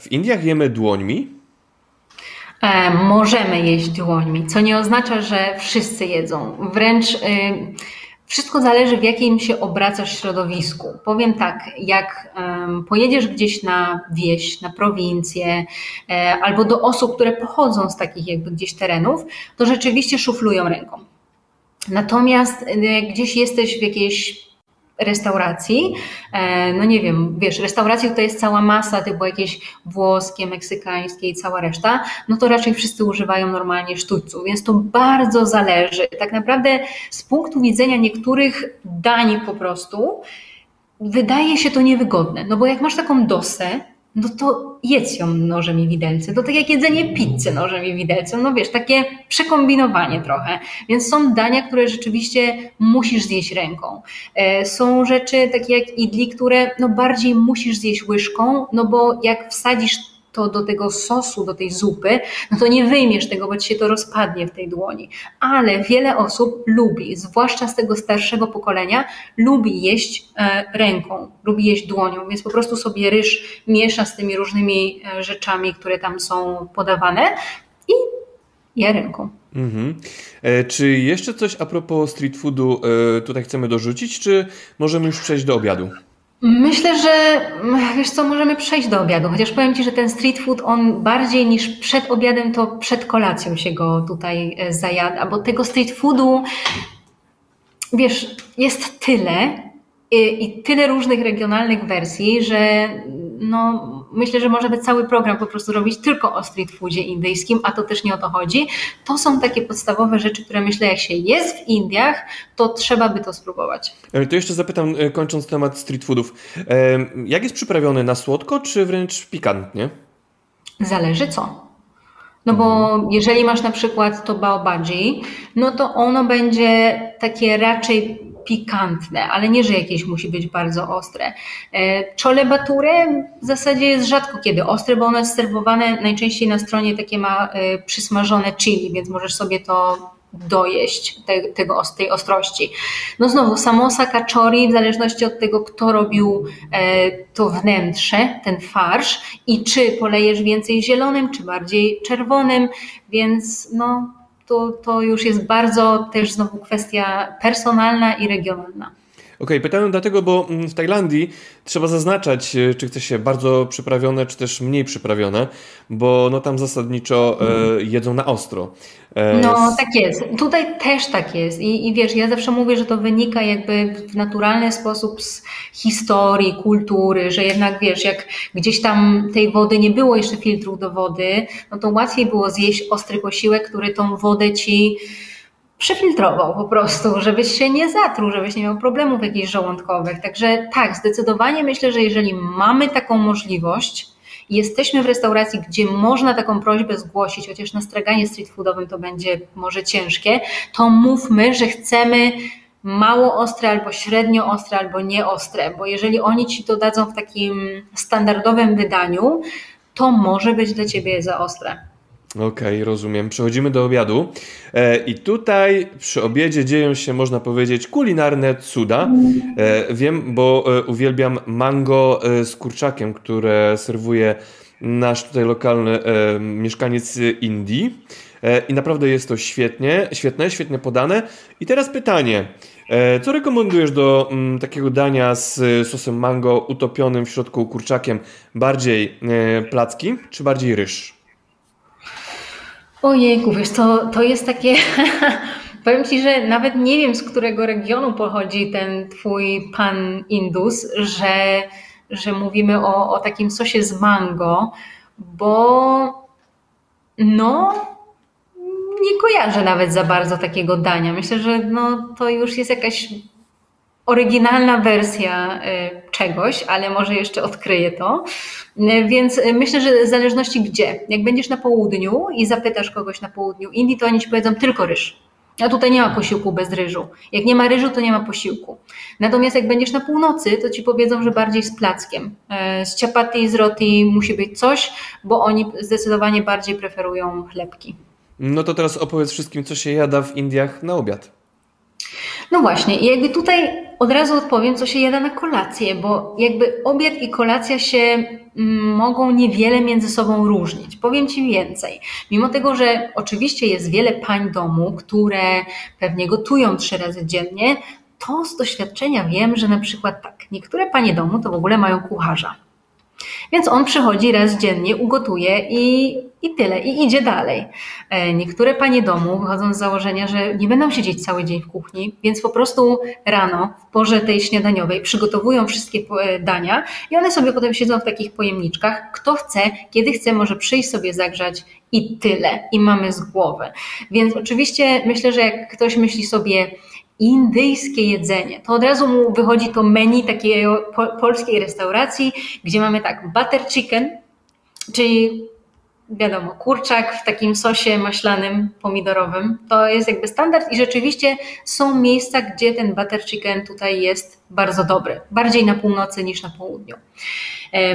W Indiach jemy dłońmi? Możemy jeść dłońmi, co nie oznacza, że wszyscy jedzą. Wręcz wszystko zależy, w jakim się obracasz środowisku. Powiem tak, jak um, pojedziesz gdzieś na wieś, na prowincję e, albo do osób, które pochodzą z takich jakby gdzieś terenów, to rzeczywiście szuflują ręką. Natomiast jak gdzieś jesteś w jakiejś restauracji, no nie wiem, wiesz, restauracji to jest cała masa, typu jakieś włoskie, meksykańskie i cała reszta, no to raczej wszyscy używają normalnie sztućców, więc to bardzo zależy. Tak naprawdę z punktu widzenia niektórych dań po prostu wydaje się to niewygodne, no bo jak masz taką dosę, no to jedz ją nożem i widelcem, to tak jak jedzenie pizzy nożem i widelcem, no wiesz, takie przekombinowanie trochę, więc są dania, które rzeczywiście musisz zjeść ręką. Są rzeczy takie jak idli, które no bardziej musisz zjeść łyżką, no bo jak wsadzisz to do tego sosu, do tej zupy, no to nie wyjmiesz tego, bo ci się to rozpadnie w tej dłoni. Ale wiele osób lubi, zwłaszcza z tego starszego pokolenia, lubi jeść ręką, lubi jeść dłonią, więc po prostu sobie ryż miesza z tymi różnymi rzeczami, które tam są podawane i je ręką. Mhm. E, czy jeszcze coś a propos street foodu e, tutaj chcemy dorzucić, czy możemy już przejść do obiadu? Myślę, że wiesz co, możemy przejść do obiadu, chociaż powiem Ci, że ten street food, on bardziej niż przed obiadem, to przed kolacją się go tutaj zajada, bo tego street foodu, wiesz, jest tyle i, i tyle różnych regionalnych wersji, że no myślę, że może by cały program po prostu robić tylko o street foodzie indyjskim, a to też nie o to chodzi. To są takie podstawowe rzeczy, które myślę, jak się jest w Indiach, to trzeba by to spróbować. To jeszcze zapytam, kończąc temat street foodów. Jak jest przyprawiony? Na słodko czy wręcz pikantnie? Zależy co. No bo jeżeli masz na przykład to baobadzi, no to ono będzie takie raczej pikantne, ale nie, że jakieś musi być bardzo ostre. Chole bature w zasadzie jest rzadko kiedy ostre, bo ono jest serwowane najczęściej na stronie takie ma przysmażone chili, więc możesz sobie to dojeść, te, tego, tej ostrości. No znowu, samosa, kachori, w zależności od tego, kto robił e, to wnętrze, ten farsz i czy polejesz więcej zielonym, czy bardziej czerwonym, więc no To, to już jest bardzo też znowu kwestia personalna i regionalna. Okej, okay, pytałem dlatego, bo w Tajlandii trzeba zaznaczać, czy chce się bardzo przyprawione, czy też mniej przyprawione, bo no tam zasadniczo e, jedzą na ostro. E, no tak jest, tutaj też tak jest. I, I wiesz, ja zawsze mówię, że to wynika jakby w naturalny sposób z historii, kultury, że jednak wiesz, jak gdzieś tam tej wody nie było jeszcze filtrów do wody, no to łatwiej było zjeść ostry posiłek, który tą wodę ci przefiltrował po prostu, żebyś się nie zatruł, żebyś nie miał problemów jakichś żołądkowych. Także tak, zdecydowanie myślę, że jeżeli mamy taką możliwość, jesteśmy w restauracji, gdzie można taką prośbę zgłosić, chociaż na straganie street foodowym to będzie może ciężkie, to mówmy, że chcemy mało ostre albo średnio ostre albo nieostre, bo jeżeli oni ci to dadzą w takim standardowym wydaniu, to może być dla ciebie za ostre. Okej, okay, rozumiem. Przechodzimy do obiadu e, i tutaj przy obiedzie dzieją się, można powiedzieć, kulinarne cuda. E, wiem, bo e, uwielbiam mango e, z kurczakiem, które serwuje nasz tutaj lokalny e, mieszkaniec Indii e, i naprawdę jest to świetnie, świetne, świetnie podane. I teraz pytanie, e, co rekomendujesz do m, takiego dania z sosem mango utopionym w środku kurczakiem? Bardziej e, placki czy bardziej ryż? Ojejku, wiesz co, to jest takie, powiem Ci, że nawet nie wiem, z którego regionu pochodzi ten Twój pan Indus, że, że mówimy o, o takim sosie z mango, bo no nie kojarzę nawet za bardzo takiego dania. Myślę, że no, to już jest jakaś oryginalna wersja czegoś, ale może jeszcze odkryję to. Więc myślę, że w zależności gdzie. Jak będziesz na południu i zapytasz kogoś na południu Indii, to oni ci powiedzą tylko ryż. A tutaj nie ma posiłku bez ryżu. Jak nie ma ryżu, to nie ma posiłku. Natomiast jak będziesz na północy, to ci powiedzą, że bardziej z plackiem. Z ciapati, z roti musi być coś, bo oni zdecydowanie bardziej preferują chlebki. No to teraz opowiedz wszystkim, co się jada w Indiach na obiad. No właśnie, i jakby tutaj od razu odpowiem, co się jada na kolację, bo jakby obiad i kolacja się mogą niewiele między sobą różnić. Powiem Ci więcej. Mimo tego, że oczywiście jest wiele pań domu, które pewnie gotują trzy razy dziennie, to z doświadczenia wiem, że na przykład tak, niektóre panie domu to w ogóle mają kucharza. Więc on przychodzi raz dziennie, ugotuje i, i tyle, i idzie dalej. Niektóre panie domu wychodzą z założenia, że nie będą siedzieć cały dzień w kuchni, więc po prostu rano, w porze tej śniadaniowej, przygotowują wszystkie dania i one sobie potem siedzą w takich pojemniczkach. Kto chce, kiedy chce, może przyjść sobie zagrzać i tyle, i mamy z głowy. Więc oczywiście myślę, że jak ktoś myśli sobie indyjskie jedzenie, to od razu mu wychodzi to menu takiej po, polskiej restauracji, gdzie mamy tak butter chicken, czyli wiadomo, kurczak w takim sosie maślanym, pomidorowym. To jest jakby standard i rzeczywiście są miejsca, gdzie ten butter chicken tutaj jest bardzo dobry. Bardziej na północy niż na południu.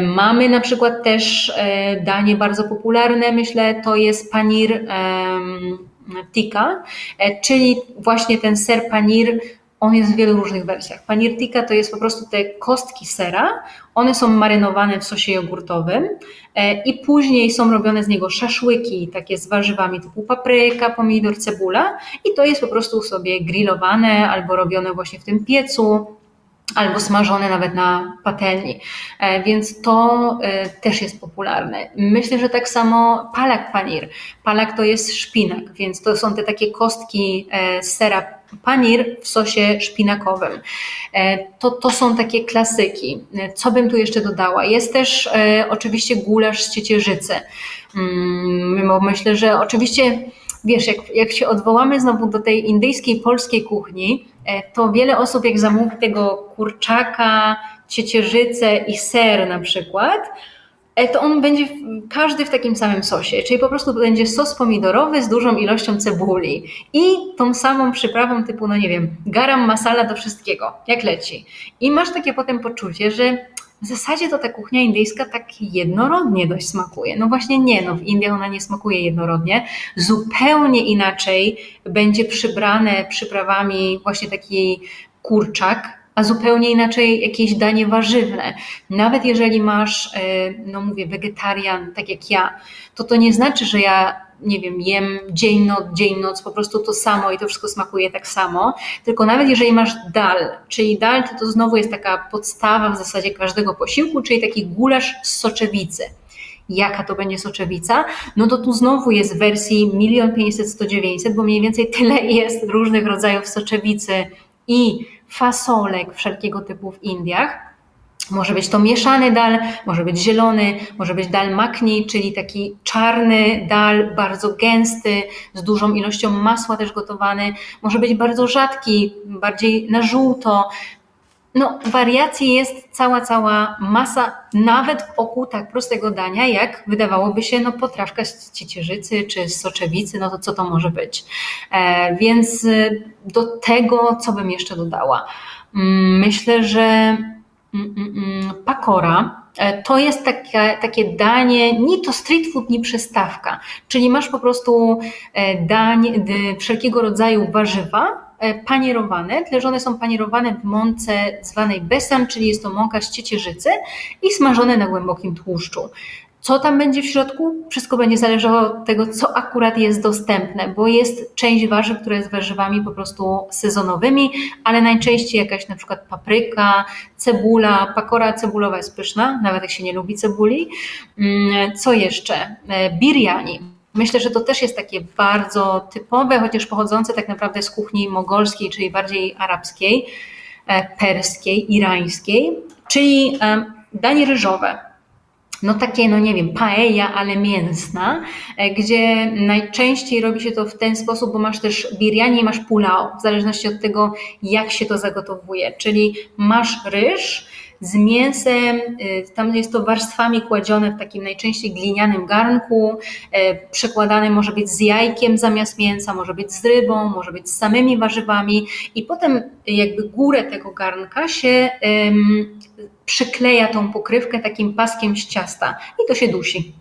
Mamy na przykład też danie bardzo popularne, myślę, to jest panir tikka, czyli właśnie ten ser panir, on jest w wielu różnych wersjach. Panir tikka to jest po prostu te kostki sera, one są marynowane w sosie jogurtowym i później są robione z niego szaszłyki takie z warzywami typu papryka, pomidor, cebula i to jest po prostu sobie grillowane albo robione właśnie w tym piecu, albo smażone nawet na patelni, więc to też jest popularne. Myślę, że tak samo palak panir. Palak to jest szpinak, więc to są te takie kostki sera panir w sosie szpinakowym. To, to są takie klasyki. Co bym tu jeszcze dodała? Jest też oczywiście gulasz z ciecierzycy. Myślę, że oczywiście wiesz, jak, jak się odwołamy znowu do tej indyjskiej, polskiej kuchni, to wiele osób jak zamówi tego kurczaka, ciecierzycę i ser na przykład, to on będzie każdy w takim samym sosie, czyli po prostu będzie sos pomidorowy z dużą ilością cebuli i tą samą przyprawą typu, no nie wiem, garam masala do wszystkiego, jak leci. I masz takie potem poczucie, że w zasadzie to ta kuchnia indyjska tak jednorodnie dość smakuje. No właśnie nie, no w Indiach ona nie smakuje jednorodnie. Zupełnie inaczej będzie przybrane przyprawami właśnie taki kurczak, a zupełnie inaczej jakieś danie warzywne. Nawet jeżeli masz, no mówię, wegetarian, tak jak ja, to to nie znaczy, że ja, nie wiem, jem dzień, noc, dzień, noc, po prostu to samo i to wszystko smakuje tak samo, tylko nawet jeżeli masz dal, czyli dal to, to znowu jest taka podstawa w zasadzie każdego posiłku, czyli taki gulasz z soczewicy. Jaka to będzie soczewica? No to tu znowu jest w wersji milion pięćset sto dziewięćset, bo mniej więcej tyle jest różnych rodzajów soczewicy i fasolek wszelkiego typu w Indiach. Może być to mieszany dal, może być zielony, może być dal makni, czyli taki czarny dal, bardzo gęsty, z dużą ilością masła też gotowany. Może być bardzo rzadki, bardziej na żółto. No, wariacji jest cała, cała masa, nawet wokół tak prostego dania, jak wydawałoby się, no potrawka z ciecierzycy czy z soczewicy, no to co to może być? E, więc do tego, co bym jeszcze dodała? Myślę, że pakora to jest takie, takie danie, ni to street food, ni przystawka, czyli masz po prostu danie, wszelkiego rodzaju warzywa panierowane, tyle że one są panierowane w mące zwanej besam, czyli jest to mąka z ciecierzycy i smażone na głębokim tłuszczu. Co tam będzie w środku? Wszystko będzie zależało od tego, co akurat jest dostępne, bo jest część warzyw, która jest warzywami po prostu sezonowymi, ale najczęściej jakaś na przykład papryka, cebula, pakora cebulowa jest pyszna, nawet jak się nie lubi cebuli. Co jeszcze? Biryani. Myślę, że to też jest takie bardzo typowe, chociaż pochodzące tak naprawdę z kuchni mogolskiej, czyli bardziej arabskiej, perskiej, irańskiej, czyli danie ryżowe. No takie, no nie wiem, paella, ale mięsna, gdzie najczęściej robi się to w ten sposób, bo masz też biryani i masz pulao, w zależności od tego, jak się to zagotowuje. Czyli masz ryż z mięsem, tam jest to warstwami kładzione w takim najczęściej glinianym garnku, przekładane może być z jajkiem zamiast mięsa, może być z rybą, może być z samymi warzywami i potem jakby górę tego garnka się um, przykleja tą pokrywkę takim paskiem z ciasta i to się dusi.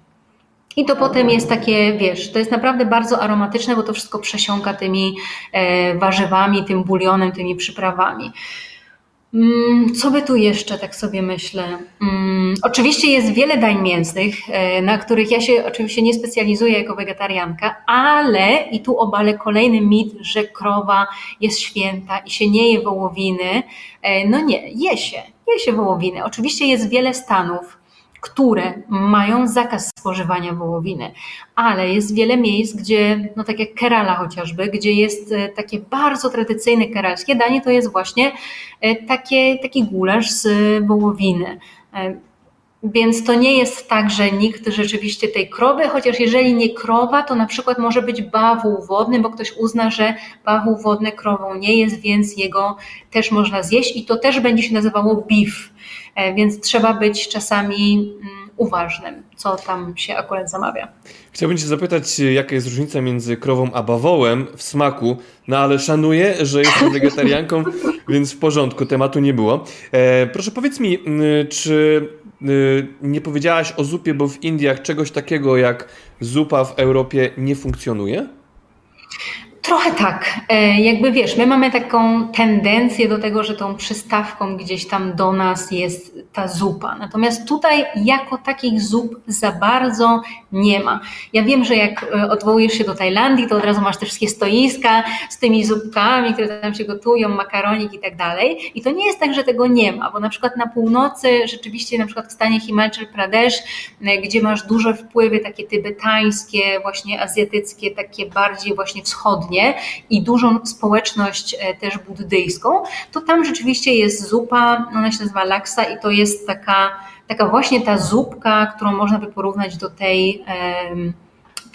I to potem jest takie, wiesz, to jest naprawdę bardzo aromatyczne, bo to wszystko przesiąka tymi e, warzywami, tym bulionem, tymi przyprawami. Co by tu jeszcze, tak sobie myślę? Um, oczywiście jest wiele dań mięsnych, na których ja się oczywiście nie specjalizuję jako wegetarianka, ale i tu obalę kolejny mit, że krowa jest święta i się nie je wołowiny. No nie, je się, je się wołowiny. Oczywiście jest wiele stanów, które mają zakaz spożywania wołowiny, ale jest wiele miejsc, gdzie, no tak jak Kerala chociażby, gdzie jest takie bardzo tradycyjne keralskie danie, to jest właśnie takie, taki gulasz z wołowiny. Więc to nie jest tak, że nikt rzeczywiście tej krowy, chociaż jeżeli nie krowa, to na przykład może być bawół wodny, bo ktoś uzna, że bawół wodny krową nie jest, więc jego też można zjeść i to też będzie się nazywało beef, więc trzeba być czasami uważnym, co tam się akurat zamawia. Chciałbym Cię zapytać, jaka jest różnica między krową a bawołem w smaku, no ale szanuję, że jestem wegetarianką, więc w porządku, tematu nie było. E, proszę powiedz mi, czy nie powiedziałaś o zupie, bo w Indiach czegoś takiego jak zupa w Europie nie funkcjonuje? Trochę tak. Jakby wiesz, my mamy taką tendencję do tego, że tą przystawką gdzieś tam do nas jest ta zupa. Natomiast tutaj jako takich zup za bardzo nie ma. Ja wiem, że jak odwołujesz się do Tajlandii, to od razu masz te wszystkie stoiska z tymi zupkami, które tam się gotują, makaronik i tak dalej. I to nie jest tak, że tego nie ma, bo na przykład na północy, rzeczywiście na przykład w stanie Himachal Pradesh, gdzie masz duże wpływy takie tybetańskie, właśnie azjatyckie, takie bardziej właśnie wschodnie, i dużą społeczność też buddyjską, to tam rzeczywiście jest zupa, ona się nazywa laksa i to jest taka, taka właśnie ta zupka, którą można by porównać do tej um,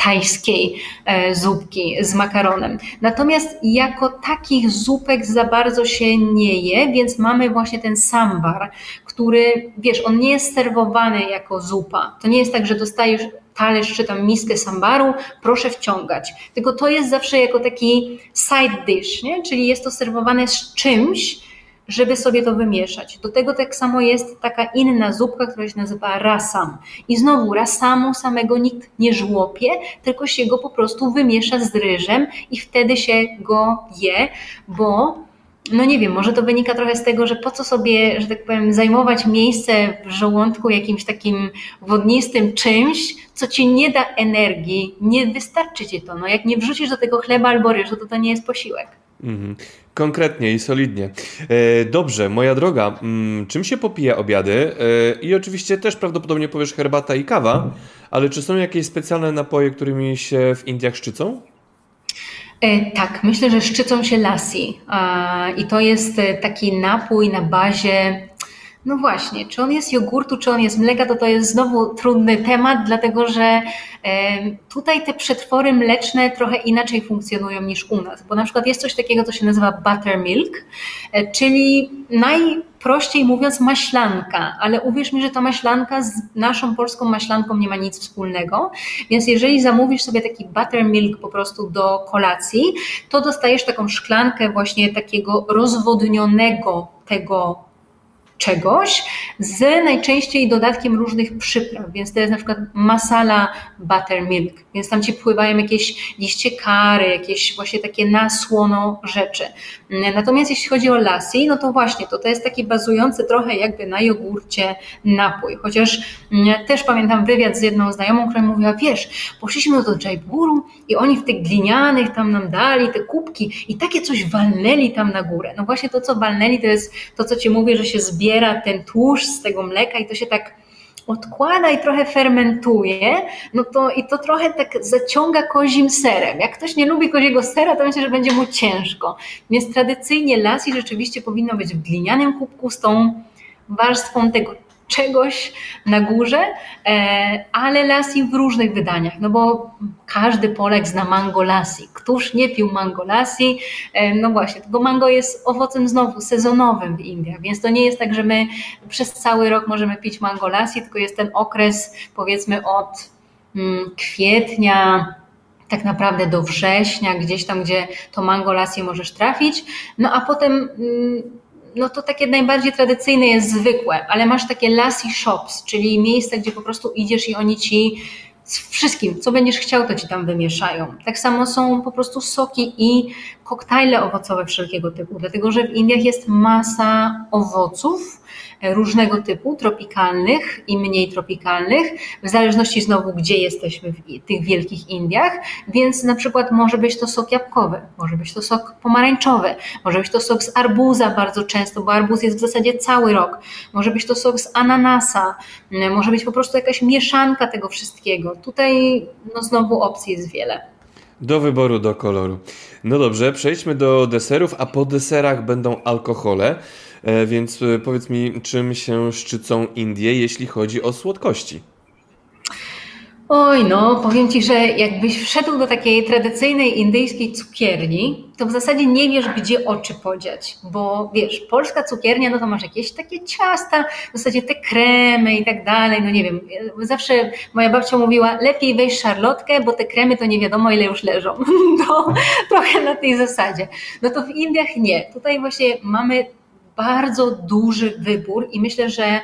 tajskiej e, zupki z makaronem. Natomiast jako takich zupek za bardzo się nie je, więc mamy właśnie ten sambar, który, wiesz, on nie jest serwowany jako zupa. To nie jest tak, że dostajesz talerz czy tam miskę sambaru, proszę wciągać. Tylko to jest zawsze jako taki side dish, nie? Czyli jest to serwowane z czymś, żeby sobie to wymieszać. Do tego tak samo jest taka inna zupka, która się nazywa rasam. I znowu rasamu samego nikt nie żłopie, tylko się go po prostu wymiesza z ryżem i wtedy się go je, bo no nie wiem, może to wynika trochę z tego, że po co sobie, że tak powiem, zajmować miejsce w żołądku jakimś takim wodnistym czymś, co ci nie da energii, nie wystarczy ci to. No jak nie wrzucisz do tego chleba albo ryżu, to to nie jest posiłek. Mhm. Konkretnie i solidnie. E, dobrze, moja droga, m, czym się popija obiady? E, I oczywiście też prawdopodobnie powiesz herbata i kawa, ale czy są jakieś specjalne napoje, którymi się w Indiach szczycą? Tak, myślę, że szczycą się lassi i to jest taki napój na bazie, no właśnie, czy on jest jogurtu, czy on jest mleka, to to jest znowu trudny temat, dlatego że tutaj te przetwory mleczne trochę inaczej funkcjonują niż u nas, bo na przykład jest coś takiego, co się nazywa buttermilk, czyli najprościej mówiąc maślanka, ale uwierz mi, że ta maślanka z naszą polską maślanką nie ma nic wspólnego, więc jeżeli zamówisz sobie taki buttermilk po prostu do kolacji, to dostajesz taką szklankę właśnie takiego rozwodnionego tego czegoś z najczęściej dodatkiem różnych przypraw, więc to jest na przykład masala buttermilk, więc tam ci pływają jakieś liście curry, jakieś właśnie takie na słono rzeczy. Natomiast jeśli chodzi o lassi, no to właśnie to, to jest taki bazujący trochę jakby na jogurcie napój, chociaż też pamiętam wywiad z jedną znajomą, która mówiła, wiesz, poszliśmy do Jaipuru i oni w tych glinianych tam nam dali te kubki i takie coś walnęli tam na górę. No właśnie to, co walnęli, to jest to, co ci mówię, że się zbiera ten tłuszcz z tego mleka i to się tak odkłada i trochę fermentuje, no to i to trochę tak zaciąga kozim serem. Jak ktoś nie lubi koziego sera, to myślę, że będzie mu ciężko. Więc tradycyjnie lassi rzeczywiście powinno być w glinianym kubku z tą warstwą tego czegoś na górze, ale lassi w różnych wydaniach, no bo każdy Polak zna mango lassi. Któż nie pił mango lassi? No właśnie, tylko mango jest owocem znowu sezonowym w Indiach, więc to nie jest tak, że my przez cały rok możemy pić mango lassi, tylko jest ten okres powiedzmy od kwietnia tak naprawdę do września, gdzieś tam, gdzie to mango lassi możesz trafić, no a potem no to takie najbardziej tradycyjne jest zwykłe, ale masz takie lassi shops, czyli miejsca, gdzie po prostu idziesz i oni ci z wszystkim, co będziesz chciał, to ci tam wymieszają. Tak samo są po prostu soki i koktajle owocowe wszelkiego typu, dlatego że w Indiach jest masa owoców różnego typu, tropikalnych i mniej tropikalnych, w zależności znowu gdzie jesteśmy w tych wielkich Indiach, więc na przykład może być to sok jabłkowy, może być to sok pomarańczowy, może być to sok z arbuza bardzo często, bo arbuz jest w zasadzie cały rok, może być to sok z ananasa, może być po prostu jakaś mieszanka tego wszystkiego. Tutaj no znowu opcji jest wiele. Do wyboru, do koloru. No dobrze, przejdźmy do deserów, a po deserach będą alkohole, więc powiedz mi, czym się szczycą Indie, jeśli chodzi o słodkości? Oj no, powiem Ci, że jakbyś wszedł do takiej tradycyjnej indyjskiej cukierni, to w zasadzie nie wiesz, gdzie oczy podziać, bo wiesz, polska cukiernia, no to masz jakieś takie ciasta, w zasadzie te kremy i tak dalej, no nie wiem, zawsze moja babcia mówiła, lepiej weź szarlotkę, bo te kremy to nie wiadomo ile już leżą, no, trochę na tej zasadzie. No to w Indiach nie, tutaj właśnie mamy bardzo duży wybór i myślę, że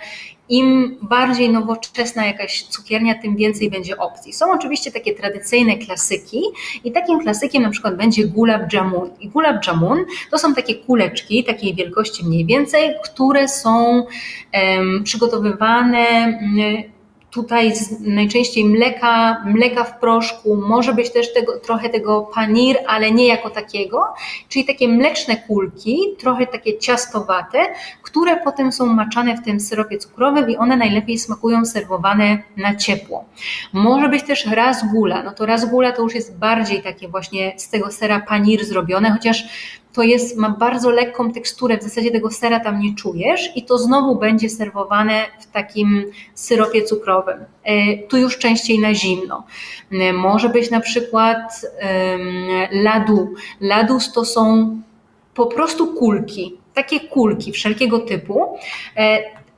im bardziej nowoczesna jakaś cukiernia, tym więcej będzie opcji. Są oczywiście takie tradycyjne klasyki i takim klasykiem na przykład będzie gulab jamun. I gulab jamun to są takie kuleczki, takiej wielkości mniej więcej, które są um, przygotowywane um, tutaj z najczęściej mleka, mleka w proszku, może być też tego, trochę tego panir, ale nie jako takiego, czyli takie mleczne kulki, trochę takie ciastowate, które potem są maczane w tym syropie cukrowym i one najlepiej smakują serwowane na ciepło. Może być też rasgula, no to rasgula to już jest bardziej takie właśnie z tego sera panir zrobione, chociaż to jest, ma bardzo lekką teksturę, w zasadzie tego sera tam nie czujesz i to znowu będzie serwowane w takim syropie cukrowym. Tu już częściej na zimno. Może być na przykład ladu. Ladus to są po prostu kulki, takie kulki wszelkiego typu,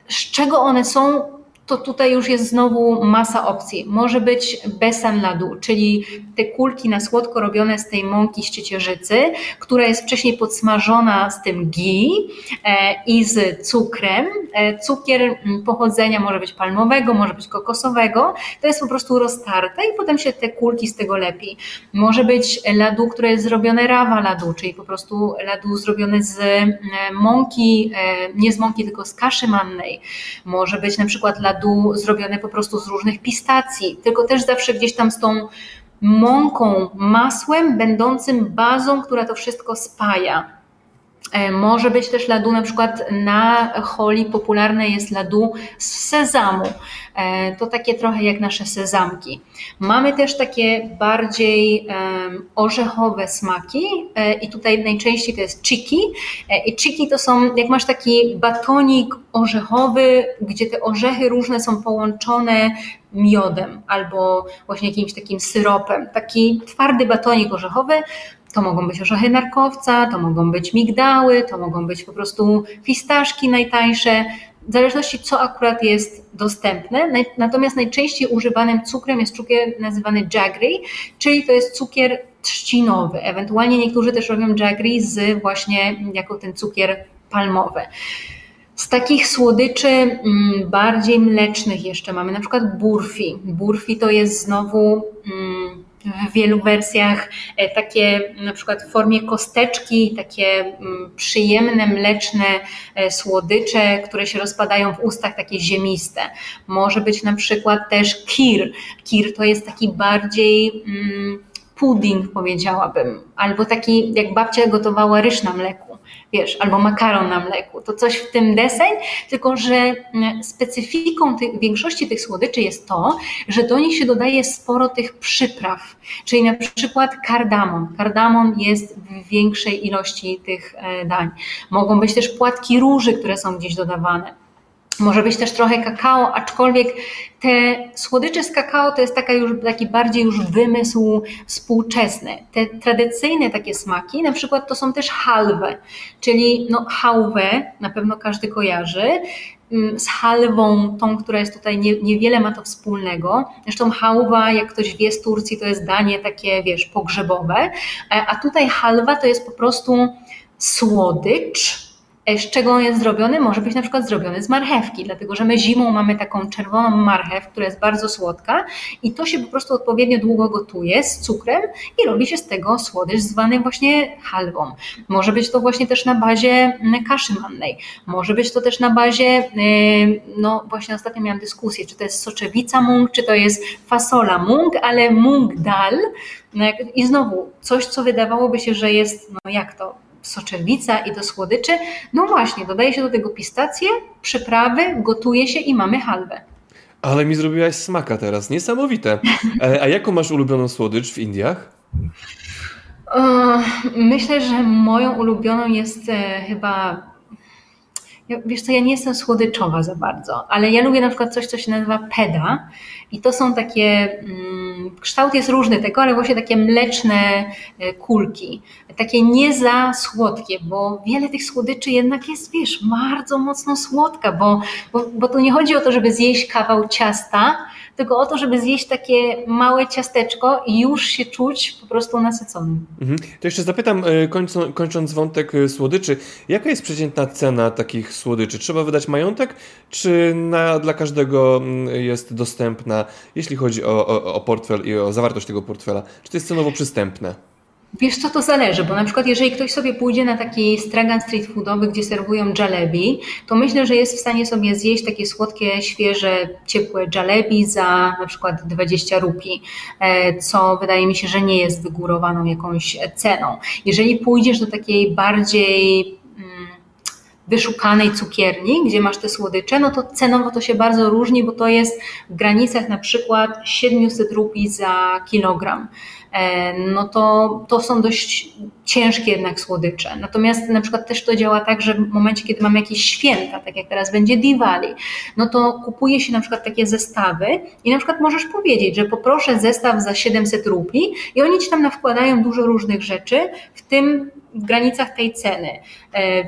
z czego one są, to tutaj już jest znowu masa opcji. Może być besan ladu, czyli te kulki na słodko robione z tej mąki z ciecierzycy, która jest wcześniej podsmażona z tym ghee i z cukrem. Cukier pochodzenia może być palmowego, może być kokosowego. To jest po prostu roztarte i potem się te kulki z tego lepi. Może być ladu, które jest zrobione rawa ladu, czyli po prostu ladu zrobione z mąki, nie z mąki, tylko z kaszy mannej. Może być na przykład ladu zrobione po prostu z różnych pistacji, tylko też zawsze gdzieś tam z tą mąką, masłem będącym bazą, która to wszystko spaja. Może być też ladu, na przykład na Holi popularne jest ladu z sezamu. To takie trochę jak nasze sezamki. Mamy też takie bardziej orzechowe smaki i tutaj najczęściej to jest chiki. I chiki to są, jak masz taki batonik orzechowy, gdzie te orzechy różne są połączone miodem albo właśnie jakimś takim syropem. Taki twardy batonik orzechowy. To mogą być orzechy narkowca, to mogą być migdały, to mogą być po prostu fistaszki najtańsze, w zależności co akurat jest dostępne. Natomiast najczęściej używanym cukrem jest cukier nazywany jaggery, czyli to jest cukier trzcinowy. Ewentualnie niektórzy też robią jaggery z właśnie jako ten cukier palmowy. Z takich słodyczy bardziej mlecznych jeszcze mamy na przykład burfi. Burfi to jest znowu w wielu wersjach takie na przykład w formie kosteczki, takie przyjemne, mleczne słodycze, które się rozpadają w ustach, takie ziemiste. Może być na przykład też kir. Kir to jest taki bardziej mm, pudding, powiedziałabym, albo taki jak babcia gotowała ryż na mleku, wiesz, albo makaron na mleku. To coś w tym deseń, tylko że specyfiką tych, większości tych słodyczy jest to, że do nich się dodaje sporo tych przypraw, czyli na przykład kardamon. Kardamon jest w większej ilości tych dań. Mogą być też płatki róży, które są gdzieś dodawane. Może być też trochę kakao, aczkolwiek te słodycze z kakao to jest taka już, taki bardziej już wymysł współczesny. Te tradycyjne takie smaki na przykład to są też halwy, czyli no hałwę na pewno każdy kojarzy, z halwą, tą, która jest tutaj, nie, niewiele ma to wspólnego. Zresztą hałwa, jak ktoś wie z Turcji, to jest danie takie, wiesz, pogrzebowe, a tutaj halwa to jest po prostu słodycz, Z czego on jest zrobiony? Może być na przykład zrobiony z marchewki, dlatego że my zimą mamy taką czerwoną marchew, która jest bardzo słodka i to się po prostu odpowiednio długo gotuje z cukrem i robi się z tego słodycz zwany właśnie halwą. Może być to właśnie też na bazie kaszy mannej, może być to też na bazie, no właśnie ostatnio miałam dyskusję, czy to jest soczewica mung, czy to jest fasola mung, ale mung dal i znowu coś, co wydawałoby się, że jest, no jak to, soczewica i do słodyczy, no właśnie, dodaje się do tego pistacje, przyprawy, gotuje się i mamy halwę. Ale mi zrobiłaś smaka teraz, niesamowite. A jaką masz ulubioną słodycz w Indiach? Myślę, że moją ulubioną jest chyba... Wiesz co, ja nie jestem słodyczowa za bardzo, ale ja lubię na przykład coś, co się nazywa peda i to są takie, kształt jest różny tego, ale właśnie takie mleczne kulki, takie nie za słodkie, bo wiele tych słodyczy jednak jest, wiesz, bardzo mocno słodka, bo, bo, bo tu nie chodzi o to, żeby zjeść kawał ciasta, tylko o to, żeby zjeść takie małe ciasteczko i już się czuć po prostu nasyconym. Mhm. To jeszcze zapytam, kończąc wątek słodyczy, jaka jest przeciętna cena takich słodyczy? Trzeba wydać majątek, czy na, dla każdego jest dostępna, jeśli chodzi o, o, o portfel i o zawartość tego portfela? Czy to jest cenowo przystępne? Wiesz co, to zależy, bo na przykład jeżeli ktoś sobie pójdzie na taki stragan street foodowy, gdzie serwują jalebi, to myślę, że jest w stanie sobie zjeść takie słodkie, świeże, ciepłe jalebi za na przykład dwadzieścia rupii, co wydaje mi się, że nie jest wygórowaną jakąś ceną. Jeżeli pójdziesz do takiej bardziej wyszukanej cukierni, gdzie masz te słodycze, no to cenowo to się bardzo różni, bo to jest w granicach na przykład siedemset rupii za kilogram. No to, to są dość ciężkie jednak słodycze. Natomiast na przykład też to działa tak, że w momencie, kiedy mamy jakieś święta, tak jak teraz będzie Diwali, no to kupuje się na przykład takie zestawy i na przykład możesz powiedzieć, że poproszę zestaw za siedemset rupii i oni ci tam nawkładają dużo różnych rzeczy, w tym w granicach tej ceny.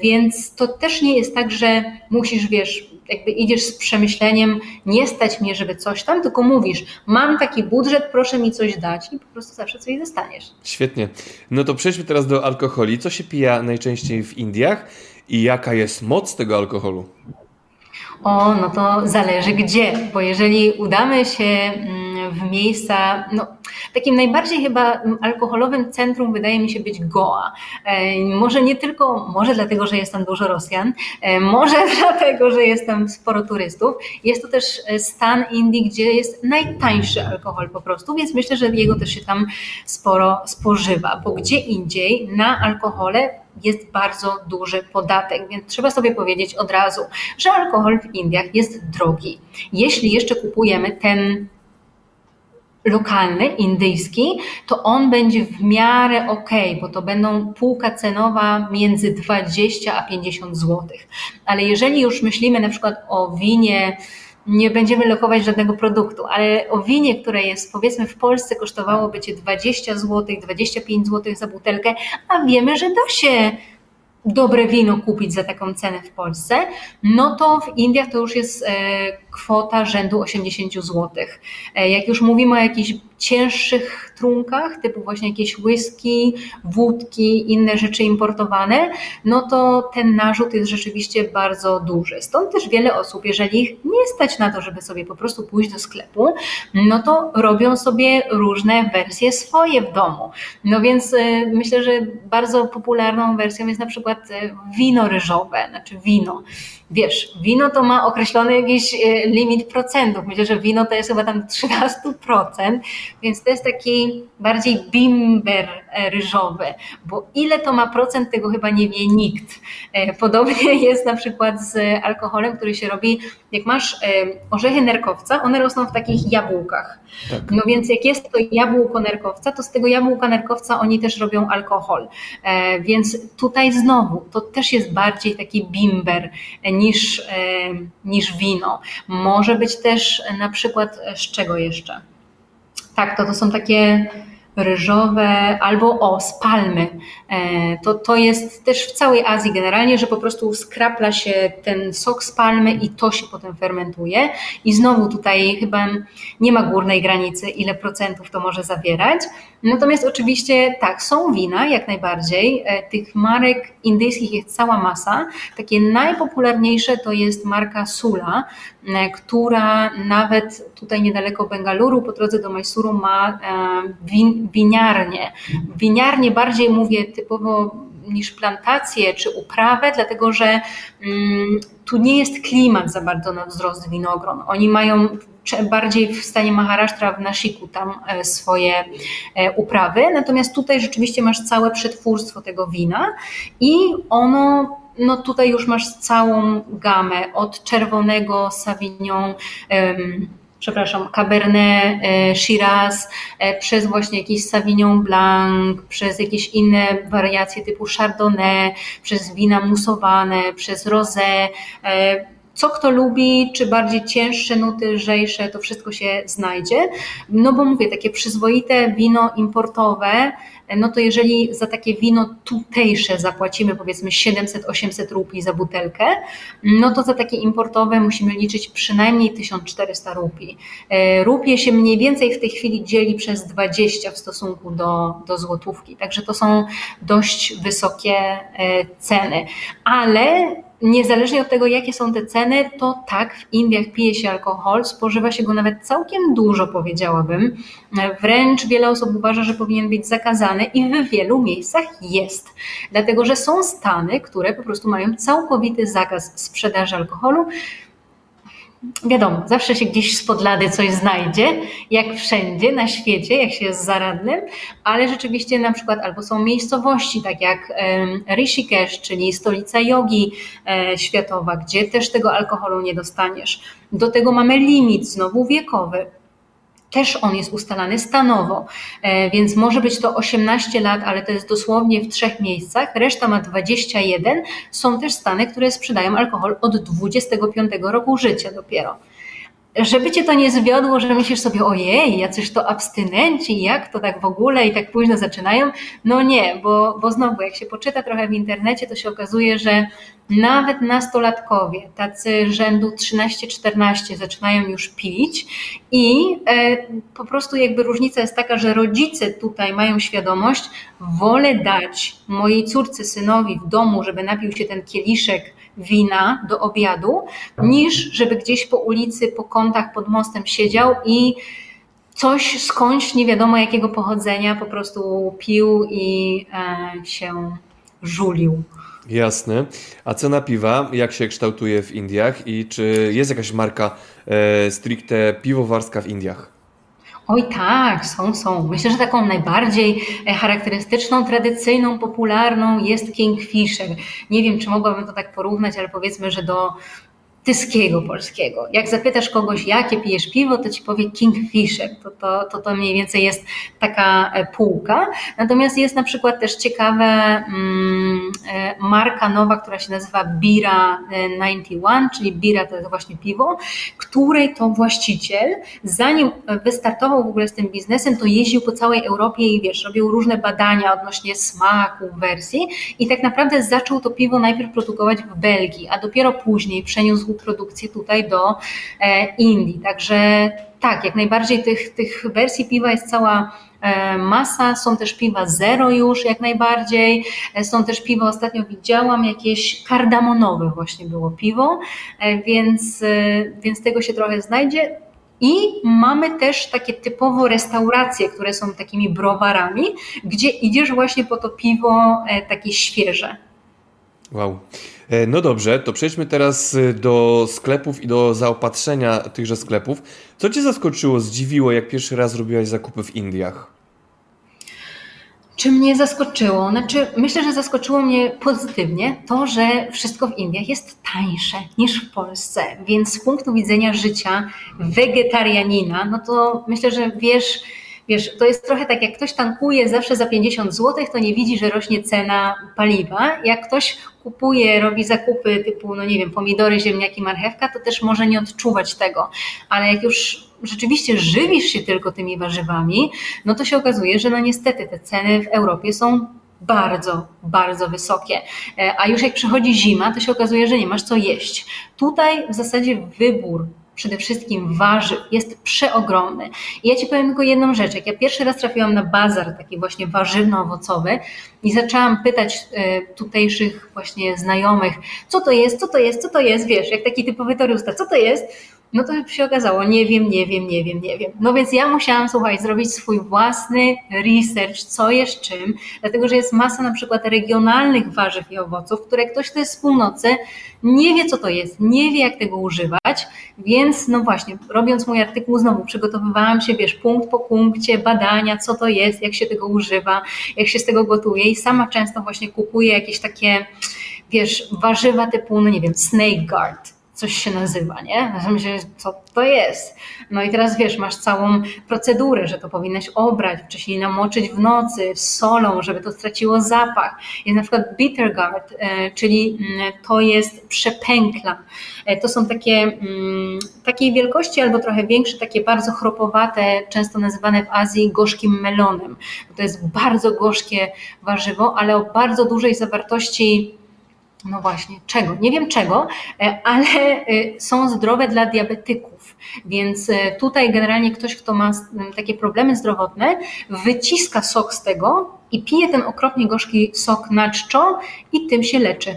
Więc to też nie jest tak, że musisz, wiesz, jakby idziesz z przemyśleniem, nie stać mnie, żeby coś tam, tylko mówisz, mam taki budżet, proszę mi coś dać i po prostu zawsze coś dostaniesz. Świetnie. No to przejdźmy teraz do alkoholi. Co się pija najczęściej w Indiach i jaka jest moc tego alkoholu? O, no to zależy gdzie, bo jeżeli udamy się w miejsca, no takim najbardziej chyba alkoholowym centrum wydaje mi się być Goa. Może nie tylko, może dlatego, że jest tam dużo Rosjan, może dlatego, że jest tam sporo turystów. Jest to też stan Indii, gdzie jest najtańszy alkohol po prostu, więc myślę, że jego też się tam sporo spożywa, bo gdzie indziej na alkohole jest bardzo duży podatek, więc trzeba sobie powiedzieć od razu, że alkohol w Indiach jest drogi. Jeśli jeszcze kupujemy ten lokalny, indyjski, to on będzie w miarę ok, bo to będą półka cenowa między dwadzieścia a pięćdziesiąt złotych. Ale jeżeli już myślimy na przykład o winie, nie będziemy lokować żadnego produktu, ale o winie, które jest powiedzmy w Polsce kosztowałoby cię dwadzieścia złotych, dwadzieścia pięć złotych za butelkę, a wiemy, że da się dobre wino kupić za taką cenę w Polsce, no to w Indiach to już jest kwota rzędu osiemdziesiąt złotych. Jak już mówimy o jakichś cięższych trunkach, typu właśnie jakieś whisky, wódki, inne rzeczy importowane, no to ten narzut jest rzeczywiście bardzo duży. Stąd też wiele osób, jeżeli ich nie stać na to, żeby sobie po prostu pójść do sklepu, no to robią sobie różne wersje swoje w domu. No więc myślę, że bardzo popularną wersją jest na przykład wino ryżowe, znaczy wino. Wiesz, wino to ma określony jakiś limit procentów. Myślę, że wino to jest chyba tam trzynaście procent, więc to jest taki bardziej bimber ryżowy, bo ile to ma procent, tego chyba nie wie nikt. Podobnie jest na przykład z alkoholem, który się robi, jak masz orzechy nerkowca, one rosną w takich jabłkach. Tak. No więc jak jest to jabłko nerkowca, to z tego jabłka nerkowca oni też robią alkohol. Więc tutaj znowu, to też jest bardziej taki bimber niż, niż wino. Może być też na przykład z czego jeszcze? Tak, to, to są takie ryżowe albo o z palmy. To, to jest też w całej Azji generalnie, że po prostu skrapla się ten sok z palmy i to się potem fermentuje. I znowu tutaj chyba nie ma górnej granicy, ile procentów to może zawierać. Natomiast oczywiście tak, są wina jak najbardziej. Tych marek indyjskich jest cała masa. Takie najpopularniejsze to jest marka Sula, która nawet tutaj niedaleko Bengaluru, po drodze do Mysuru ma win, winiarnię. Winiarnię bardziej mówię typowo niż plantację czy uprawę, dlatego że mm, tu nie jest klimat za bardzo na wzrost winogron. Oni mają bardziej w stanie Maharashtra, w Nasiku tam swoje uprawy, natomiast tutaj rzeczywiście masz całe przetwórstwo tego wina i ono, no tutaj już masz całą gamę od czerwonego Sauvignon, um, przepraszam, Cabernet, Shiraz, przez właśnie jakiś Sauvignon Blanc, przez jakieś inne wariacje typu Chardonnay, przez wina musowane, przez rosé. Co kto lubi, czy bardziej cięższe nuty, lżejsze, to wszystko się znajdzie. No bo mówię, takie przyzwoite wino importowe, no to jeżeli za takie wino tutejsze zapłacimy powiedzmy siedemset osiemset rupii za butelkę, no to za takie importowe musimy liczyć przynajmniej tysiąc czterysta rupii. Rupie się mniej więcej w tej chwili dzieli przez dwadzieścia w stosunku do, do złotówki, także to są dość wysokie ceny, ale niezależnie od tego, jakie są te ceny, to tak, w Indiach pije się alkohol, spożywa się go nawet całkiem dużo, powiedziałabym. Wręcz wiele osób uważa, że powinien być zakazany i w wielu miejscach jest. Dlatego, że są stany, które po prostu mają całkowity zakaz sprzedaży alkoholu. Wiadomo, zawsze się gdzieś spod lady coś znajdzie, jak wszędzie na świecie, jak się jest zaradnym, ale rzeczywiście na przykład albo są miejscowości, tak jak Rishikesh, czyli stolica jogi światowa, gdzie też tego alkoholu nie dostaniesz. Do tego mamy limit znowu wiekowy. Też on jest ustalany stanowo, więc może być to osiemnaście lat, ale to jest dosłownie w trzech miejscach, reszta ma dwadzieścia jeden. Są też stany, które sprzedają alkohol od dwudziestego piątego roku życia dopiero. Żeby cię to nie zwiodło, że myślisz sobie, ojej, jacyś to abstynenci, jak to tak w ogóle i tak późno zaczynają. No nie, bo, bo znowu jak się poczyta trochę w internecie, to się okazuje, że nawet nastolatkowie, tacy rzędu trzynaście czternaście zaczynają już pić i e, po prostu jakby różnica jest taka, że rodzice tutaj mają świadomość, wolę dać mojej córce, synowi w domu, żeby napił się ten kieliszek wina do obiadu, niż żeby gdzieś po ulicy, po kątach, pod mostem siedział i coś skądś nie wiadomo jakiego pochodzenia po prostu pił i e, się żulił. Jasne. A cena piwa, jak się kształtuje w Indiach i czy jest jakaś marka e, stricte piwowarska w Indiach? Oj tak, są, są. Myślę, że taką najbardziej charakterystyczną, tradycyjną, popularną jest Kingfisher. Nie wiem, czy mogłabym to tak porównać, ale powiedzmy, że do tyskiego polskiego. Jak zapytasz kogoś, jakie pijesz piwo, to ci powie Kingfisher. To to, to to mniej więcej jest taka półka. Natomiast jest na przykład też ciekawa um, marka nowa, która się nazywa Bira dziewięćdziesiąt jeden, czyli Bira to jest właśnie piwo, której to właściciel, zanim wystartował w ogóle z tym biznesem, to jeździł po całej Europie i wiesz, robił różne badania odnośnie smaku, wersji i tak naprawdę zaczął to piwo najpierw produkować w Belgii, a dopiero później przeniósł produkcję tutaj do Indii. Także tak, jak najbardziej tych, tych wersji piwa jest cała masa, są też piwa zero już jak najbardziej, są też piwa, ostatnio widziałam jakieś kardamonowe właśnie było piwo, więc, więc tego się trochę znajdzie. I mamy też takie typowo restauracje, które są takimi browarami, gdzie idziesz właśnie po to piwo takie świeże. Wow. No dobrze, to przejdźmy teraz do sklepów i do zaopatrzenia tychże sklepów. Co cię zaskoczyło, zdziwiło, jak pierwszy raz robiłaś zakupy w Indiach? Czy mnie zaskoczyło? Znaczy, myślę, że zaskoczyło mnie pozytywnie to, że wszystko w Indiach jest tańsze niż w Polsce, więc z punktu widzenia życia wegetarianina, no to myślę, że wiesz, Wiesz, to jest trochę tak, jak ktoś tankuje zawsze za pięćdziesiąt złotych, to nie widzi, że rośnie cena paliwa. Jak ktoś kupuje, robi zakupy typu, no nie wiem, pomidory, ziemniaki, marchewka, to też może nie odczuwać tego. Ale jak już rzeczywiście żywisz się tylko tymi warzywami, no to się okazuje, że no niestety te ceny w Europie są bardzo, bardzo wysokie. A już jak przychodzi zima, to się okazuje, że nie masz co jeść. Tutaj w zasadzie wybór przede wszystkim warzyw jest przeogromny. I ja Ci powiem tylko jedną rzecz. Jak ja pierwszy raz trafiłam na bazar taki właśnie warzywno-owocowy i zaczęłam pytać tutejszych właśnie znajomych, co to jest, co to jest, co to jest, wiesz, jak taki typowy torysta, co to jest, no to się okazało, nie wiem, nie wiem, nie wiem, nie wiem. No więc ja musiałam, słuchaj, zrobić swój własny research, co jest czym, dlatego że jest masa na przykład regionalnych warzyw i owoców, które ktoś, kto jest z północy, nie wie, co to jest, nie wie, jak tego używać, więc no właśnie, robiąc mój artykuł znowu, przygotowywałam się, wiesz, punkt po punkcie, badania, co to jest, jak się tego używa, jak się z tego gotuje i sama często właśnie kupuję jakieś takie, wiesz, warzywa typu, no nie wiem, snake guard, coś się nazywa, nie? Myślę, co to jest? No i teraz wiesz, masz całą procedurę, że to powinnaś obrać, wcześniej namoczyć w nocy z solą, żeby to straciło zapach. Jest na przykład bitter gourd, czyli to jest przepękla. To są takie takiej wielkości albo trochę większe, takie bardzo chropowate, często nazywane w Azji gorzkim melonem. To jest bardzo gorzkie warzywo, ale o bardzo dużej zawartości, no właśnie, czego? Nie wiem czego, ale są zdrowe dla diabetyków, więc tutaj generalnie ktoś, kto ma takie problemy zdrowotne, wyciska sok z tego i pije ten okropnie gorzki sok na czczo i tym się leczy.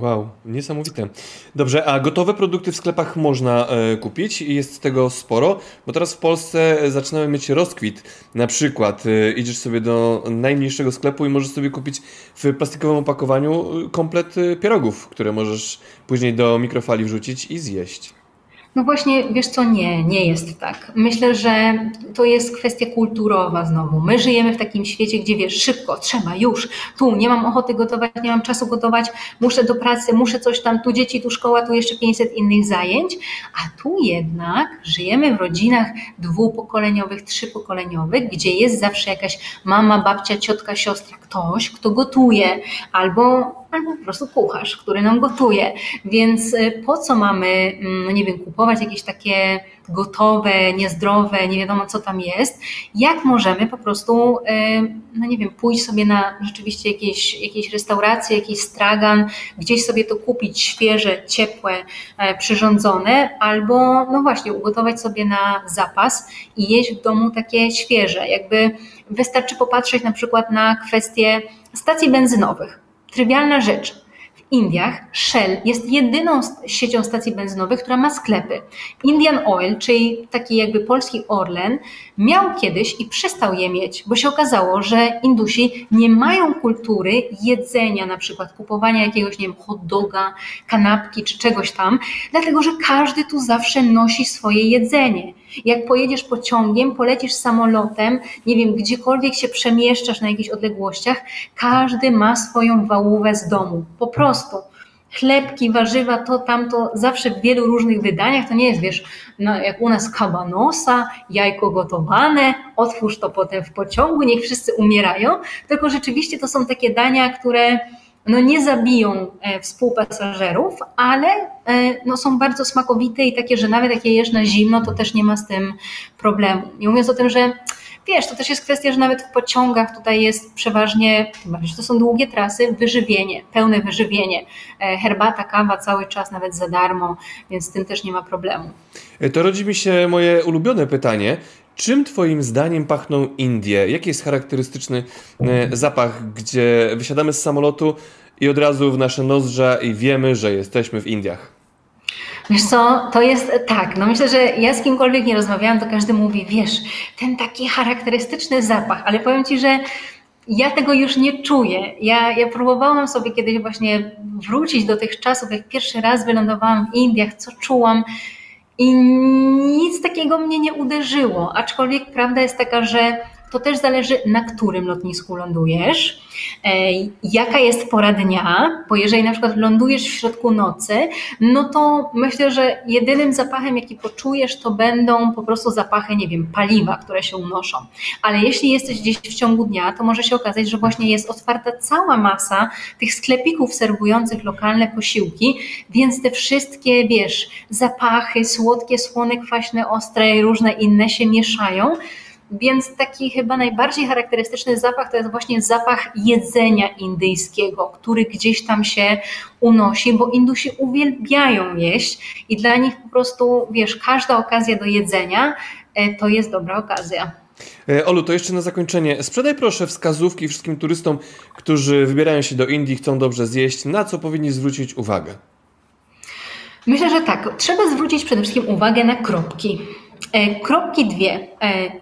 Wow, niesamowite. Dobrze, a gotowe produkty w sklepach można e, kupić i jest tego sporo, bo teraz w Polsce zaczynamy mieć rozkwit. Na przykład e, idziesz sobie do najmniejszego sklepu i możesz sobie kupić w plastikowym opakowaniu komplet pierogów, które możesz później do mikrofali wrzucić i zjeść. No właśnie, wiesz co, nie, nie jest tak. Myślę, że to jest kwestia kulturowa znowu. My żyjemy w takim świecie, gdzie wiesz, szybko, trzeba, już, tu, nie mam ochoty gotować, nie mam czasu gotować, muszę do pracy, muszę coś tam, tu dzieci, tu szkoła, tu jeszcze pięćset innych zajęć, a tu jednak żyjemy w rodzinach dwupokoleniowych, trzypokoleniowych, gdzie jest zawsze jakaś mama, babcia, ciotka, siostra, ktoś, kto gotuje, albo... albo po prostu kucharz, który nam gotuje. Więc po co mamy, no nie wiem, kupować jakieś takie gotowe, niezdrowe, nie wiadomo co tam jest, jak możemy po prostu, no nie wiem, pójść sobie na rzeczywiście jakieś, jakieś restauracje, jakiś stragan, gdzieś sobie to kupić świeże, ciepłe, przyrządzone, albo no właśnie ugotować sobie na zapas i jeść w domu takie świeże. Jakby wystarczy popatrzeć na przykład na kwestię stacji benzynowych. Trywialna rzecz. W Indiach Shell jest jedyną siecią stacji benzynowych, która ma sklepy. Indian Oil, czyli taki jakby polski Orlen, miał kiedyś i przestał je mieć, bo się okazało, że Indusi nie mają kultury jedzenia, na przykład kupowania jakiegoś, nie wiem, hot doga, kanapki czy czegoś tam, dlatego że każdy tu zawsze nosi swoje jedzenie. Jak pojedziesz pociągiem, polecisz samolotem, nie wiem, gdziekolwiek się przemieszczasz na jakichś odległościach, każdy ma swoją wałówę z domu. Po prostu. Chlebki, warzywa, to, tamto, zawsze w wielu różnych wydaniach, to nie jest, wiesz, no, jak u nas kawa nosa, jajko gotowane, otwórz to potem w pociągu, niech wszyscy umierają, tylko rzeczywiście to są takie dania, które... no nie zabiją współpasażerów, ale no są bardzo smakowite i takie, że nawet jak je jesz na zimno, to też nie ma z tym problemu. Nie mówiąc o tym, że wiesz, to też jest kwestia, że nawet w pociągach tutaj jest przeważnie, to są długie trasy, wyżywienie, pełne wyżywienie. Herbata, kawa cały czas, nawet za darmo, więc z tym też nie ma problemu. To rodzi mi się moje ulubione pytanie. Czym Twoim zdaniem pachną Indie? Jaki jest charakterystyczny zapach, gdzie wysiadamy z samolotu i od razu w nasze nozdrza i wiemy, że jesteśmy w Indiach? Wiesz co, to jest tak, no myślę, że ja z kimkolwiek nie rozmawiałam, to każdy mówi, wiesz, ten taki charakterystyczny zapach, ale powiem Ci, że ja tego już nie czuję. Ja, ja próbowałam sobie kiedyś właśnie wrócić do tych czasów, jak pierwszy raz wylądowałam w Indiach, co czułam, i nic takiego mnie nie uderzyło, aczkolwiek prawda jest taka, że to też zależy, na którym lotnisku lądujesz, jaka jest pora dnia, bo jeżeli na przykład lądujesz w środku nocy, no to myślę, że jedynym zapachem, jaki poczujesz, to będą po prostu zapachy, nie wiem, paliwa, które się unoszą. Ale jeśli jesteś gdzieś w ciągu dnia, to może się okazać, że właśnie jest otwarta cała masa tych sklepików serwujących lokalne posiłki, więc te wszystkie, wiesz, zapachy słodkie, słone, kwaśne, ostre i różne inne się mieszają. Więc taki chyba najbardziej charakterystyczny zapach to jest właśnie zapach jedzenia indyjskiego, który gdzieś tam się unosi, bo Indusi uwielbiają jeść i dla nich po prostu, wiesz, każda okazja do jedzenia to jest dobra okazja. Olu, to jeszcze na zakończenie. Sprzedaj proszę wskazówki wszystkim turystom, którzy wybierają się do Indii, chcą dobrze zjeść. Na co powinni zwrócić uwagę? Myślę, że tak. Trzeba zwrócić przede wszystkim uwagę na kropki. Kropki dwie,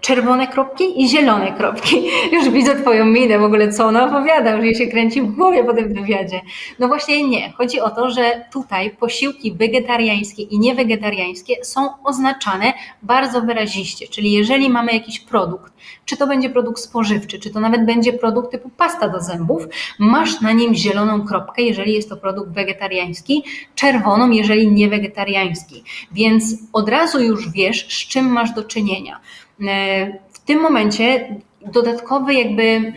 czerwone kropki i zielone kropki. Już widzę twoją minę w ogóle, co ona opowiada, już jej się kręci w głowie po tym wywiadzie. No właśnie nie, chodzi o to, że tutaj posiłki wegetariańskie i niewegetariańskie są oznaczane bardzo wyraziście, czyli jeżeli mamy jakiś produkt, czy to będzie produkt spożywczy, czy to nawet będzie produkt typu pasta do zębów, masz na nim zieloną kropkę, jeżeli jest to produkt wegetariański, czerwoną, jeżeli niewegetariański. Więc od razu już wiesz, z czym masz do czynienia. W tym momencie dodatkowy jakby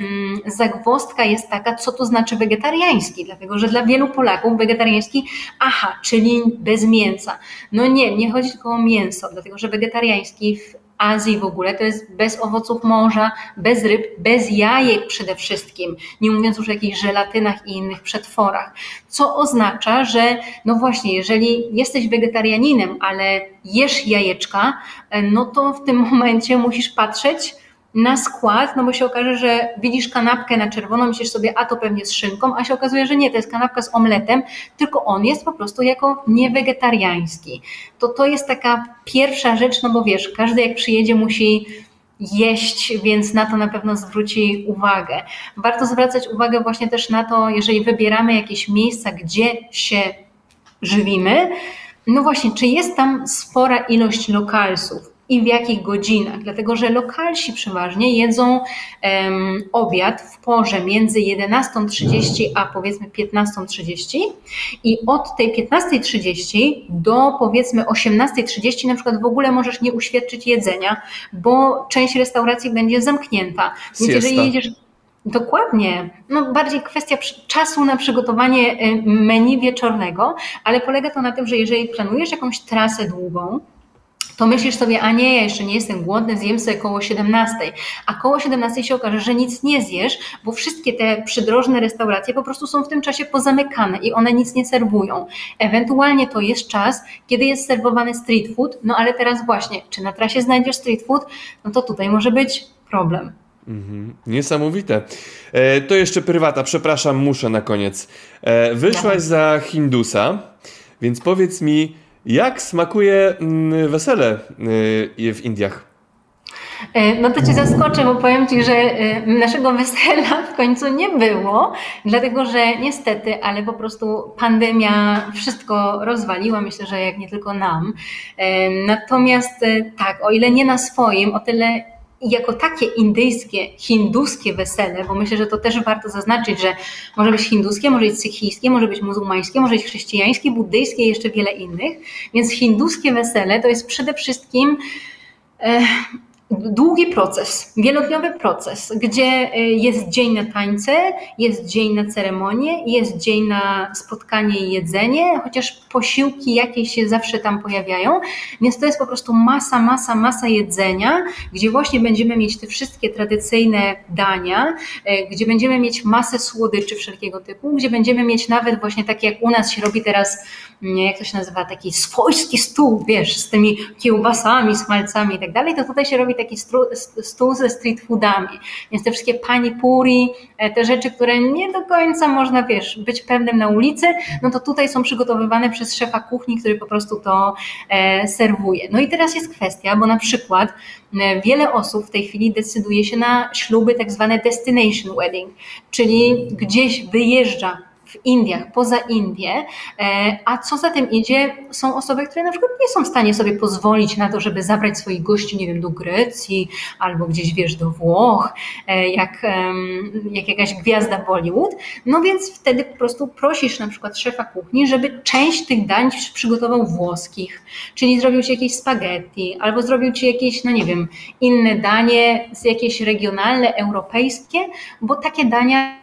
zagwozdka jest taka, co to znaczy wegetariański, dlatego że dla wielu Polaków wegetariański, aha, czyli bez mięsa. No nie, nie chodzi tylko o mięso, dlatego że wegetariański w Azji w ogóle to jest bez owoców morza, bez ryb, bez jajek przede wszystkim, nie mówiąc już o jakichś żelatynach i innych przetworach, co oznacza, że no właśnie, jeżeli jesteś wegetarianinem, ale jesz jajeczka, no to w tym momencie musisz patrzeć na skład, no bo się okaże, że widzisz kanapkę na czerwono, myślisz sobie, a to pewnie z szynką, a się okazuje, że nie, to jest kanapka z omletem, tylko on jest po prostu jako niewegetariański. To to jest taka pierwsza rzecz, no bo wiesz, każdy jak przyjedzie musi jeść, więc na to na pewno zwróci uwagę. Warto zwracać uwagę właśnie też na to, jeżeli wybieramy jakieś miejsca, gdzie się żywimy, no właśnie, czy jest tam spora ilość lokalsów, i w jakich godzinach, dlatego że lokalsi przeważnie jedzą um, obiad w porze między jedenastą trzydzieści a powiedzmy piętnastą trzydzieści i od tej piętnastej trzydzieści do powiedzmy osiemnastej trzydzieści na przykład w ogóle możesz nie uświadczyć jedzenia, bo część restauracji będzie zamknięta. Siesta. Więc jeżeli jedziesz... Dokładnie, no bardziej kwestia czasu na przygotowanie menu wieczornego, ale polega to na tym, że jeżeli planujesz jakąś trasę długą, to myślisz sobie, a nie, ja jeszcze nie jestem głodny, zjem sobie koło siedemnastej. A koło siedemnastej się okaże, że nic nie zjesz, bo wszystkie te przydrożne restauracje po prostu są w tym czasie pozamykane i one nic nie serwują. Ewentualnie to jest czas, kiedy jest serwowany street food, no ale teraz właśnie, czy na trasie znajdziesz street food, no to tutaj może być problem. Mhm. Niesamowite. E, to jeszcze prywata, przepraszam, muszę na koniec. E, wyszłaś za Hindusa, więc powiedz mi, jak smakuje wesele w Indiach? No to Cię zaskoczę, bo powiem Ci, że naszego wesela w końcu nie było, dlatego że niestety, ale po prostu pandemia wszystko rozwaliła, myślę, że jak nie tylko nam. Natomiast tak, o ile nie na swoim, o tyle jako takie indyjskie, hinduskie wesele, bo myślę, że to też warto zaznaczyć, że może być hinduskie, może być sychijskie, może być muzułmańskie, może być chrześcijańskie, buddyjskie i jeszcze wiele innych. Więc hinduskie wesele to jest przede wszystkim e, długi proces, wielodniowy proces, gdzie jest dzień na tańce, jest dzień na ceremonię, jest dzień na spotkanie i jedzenie, chociaż posiłki jakieś się zawsze tam pojawiają, więc to jest po prostu masa, masa, masa jedzenia, gdzie właśnie będziemy mieć te wszystkie tradycyjne dania, gdzie będziemy mieć masę słodyczy wszelkiego typu, gdzie będziemy mieć nawet właśnie takie jak u nas się robi teraz, jak to się nazywa, taki swojski stół, wiesz, z tymi kiełbasami, smalcami i tak dalej, to tutaj się robi taki stół ze street foodami. Więc te wszystkie pani puri, te rzeczy, które nie do końca można, wiesz, być pewnym na ulicy, no to tutaj są przygotowywane przez szefa kuchni, który po prostu to serwuje. No i teraz jest kwestia, bo na przykład wiele osób w tej chwili decyduje się na śluby tak zwane destination wedding, czyli gdzieś wyjeżdża w Indiach, poza Indie, a co za tym idzie, są osoby, które na przykład nie są w stanie sobie pozwolić na to, żeby zabrać swoich gości, nie wiem, do Grecji albo gdzieś, wiesz, do Włoch, jak, jak jakaś gwiazda Bollywood, no więc wtedy po prostu prosisz na przykład szefa kuchni, żeby część tych dań przygotował włoskich, czyli zrobił ci jakieś spaghetti, albo zrobił ci jakieś, no nie wiem, inne danie, jakieś regionalne, europejskie, bo takie dania,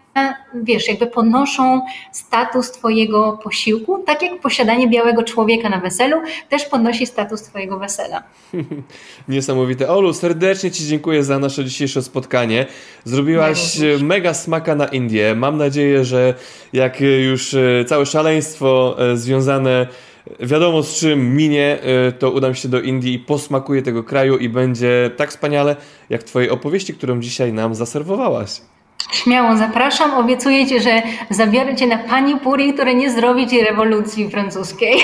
wiesz, jakby podnoszą status twojego posiłku, tak jak posiadanie białego człowieka na weselu też podnosi status twojego wesela. Niesamowite. Olu, serdecznie ci dziękuję za nasze dzisiejsze spotkanie. Zrobiłaś no, mega smaka na Indię. Mam nadzieję, że jak już całe szaleństwo związane wiadomo z czym minie, to udam się do Indii i posmakuję tego kraju i będzie tak wspaniale jak w twojej opowieści, którą dzisiaj nam zaserwowałaś. Śmiało zapraszam, obiecuję ci, że zabiorę cię na pani puri, które nie zrobi ci rewolucji francuskiej.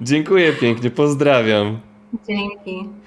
Dziękuję pięknie, pozdrawiam. Dzięki.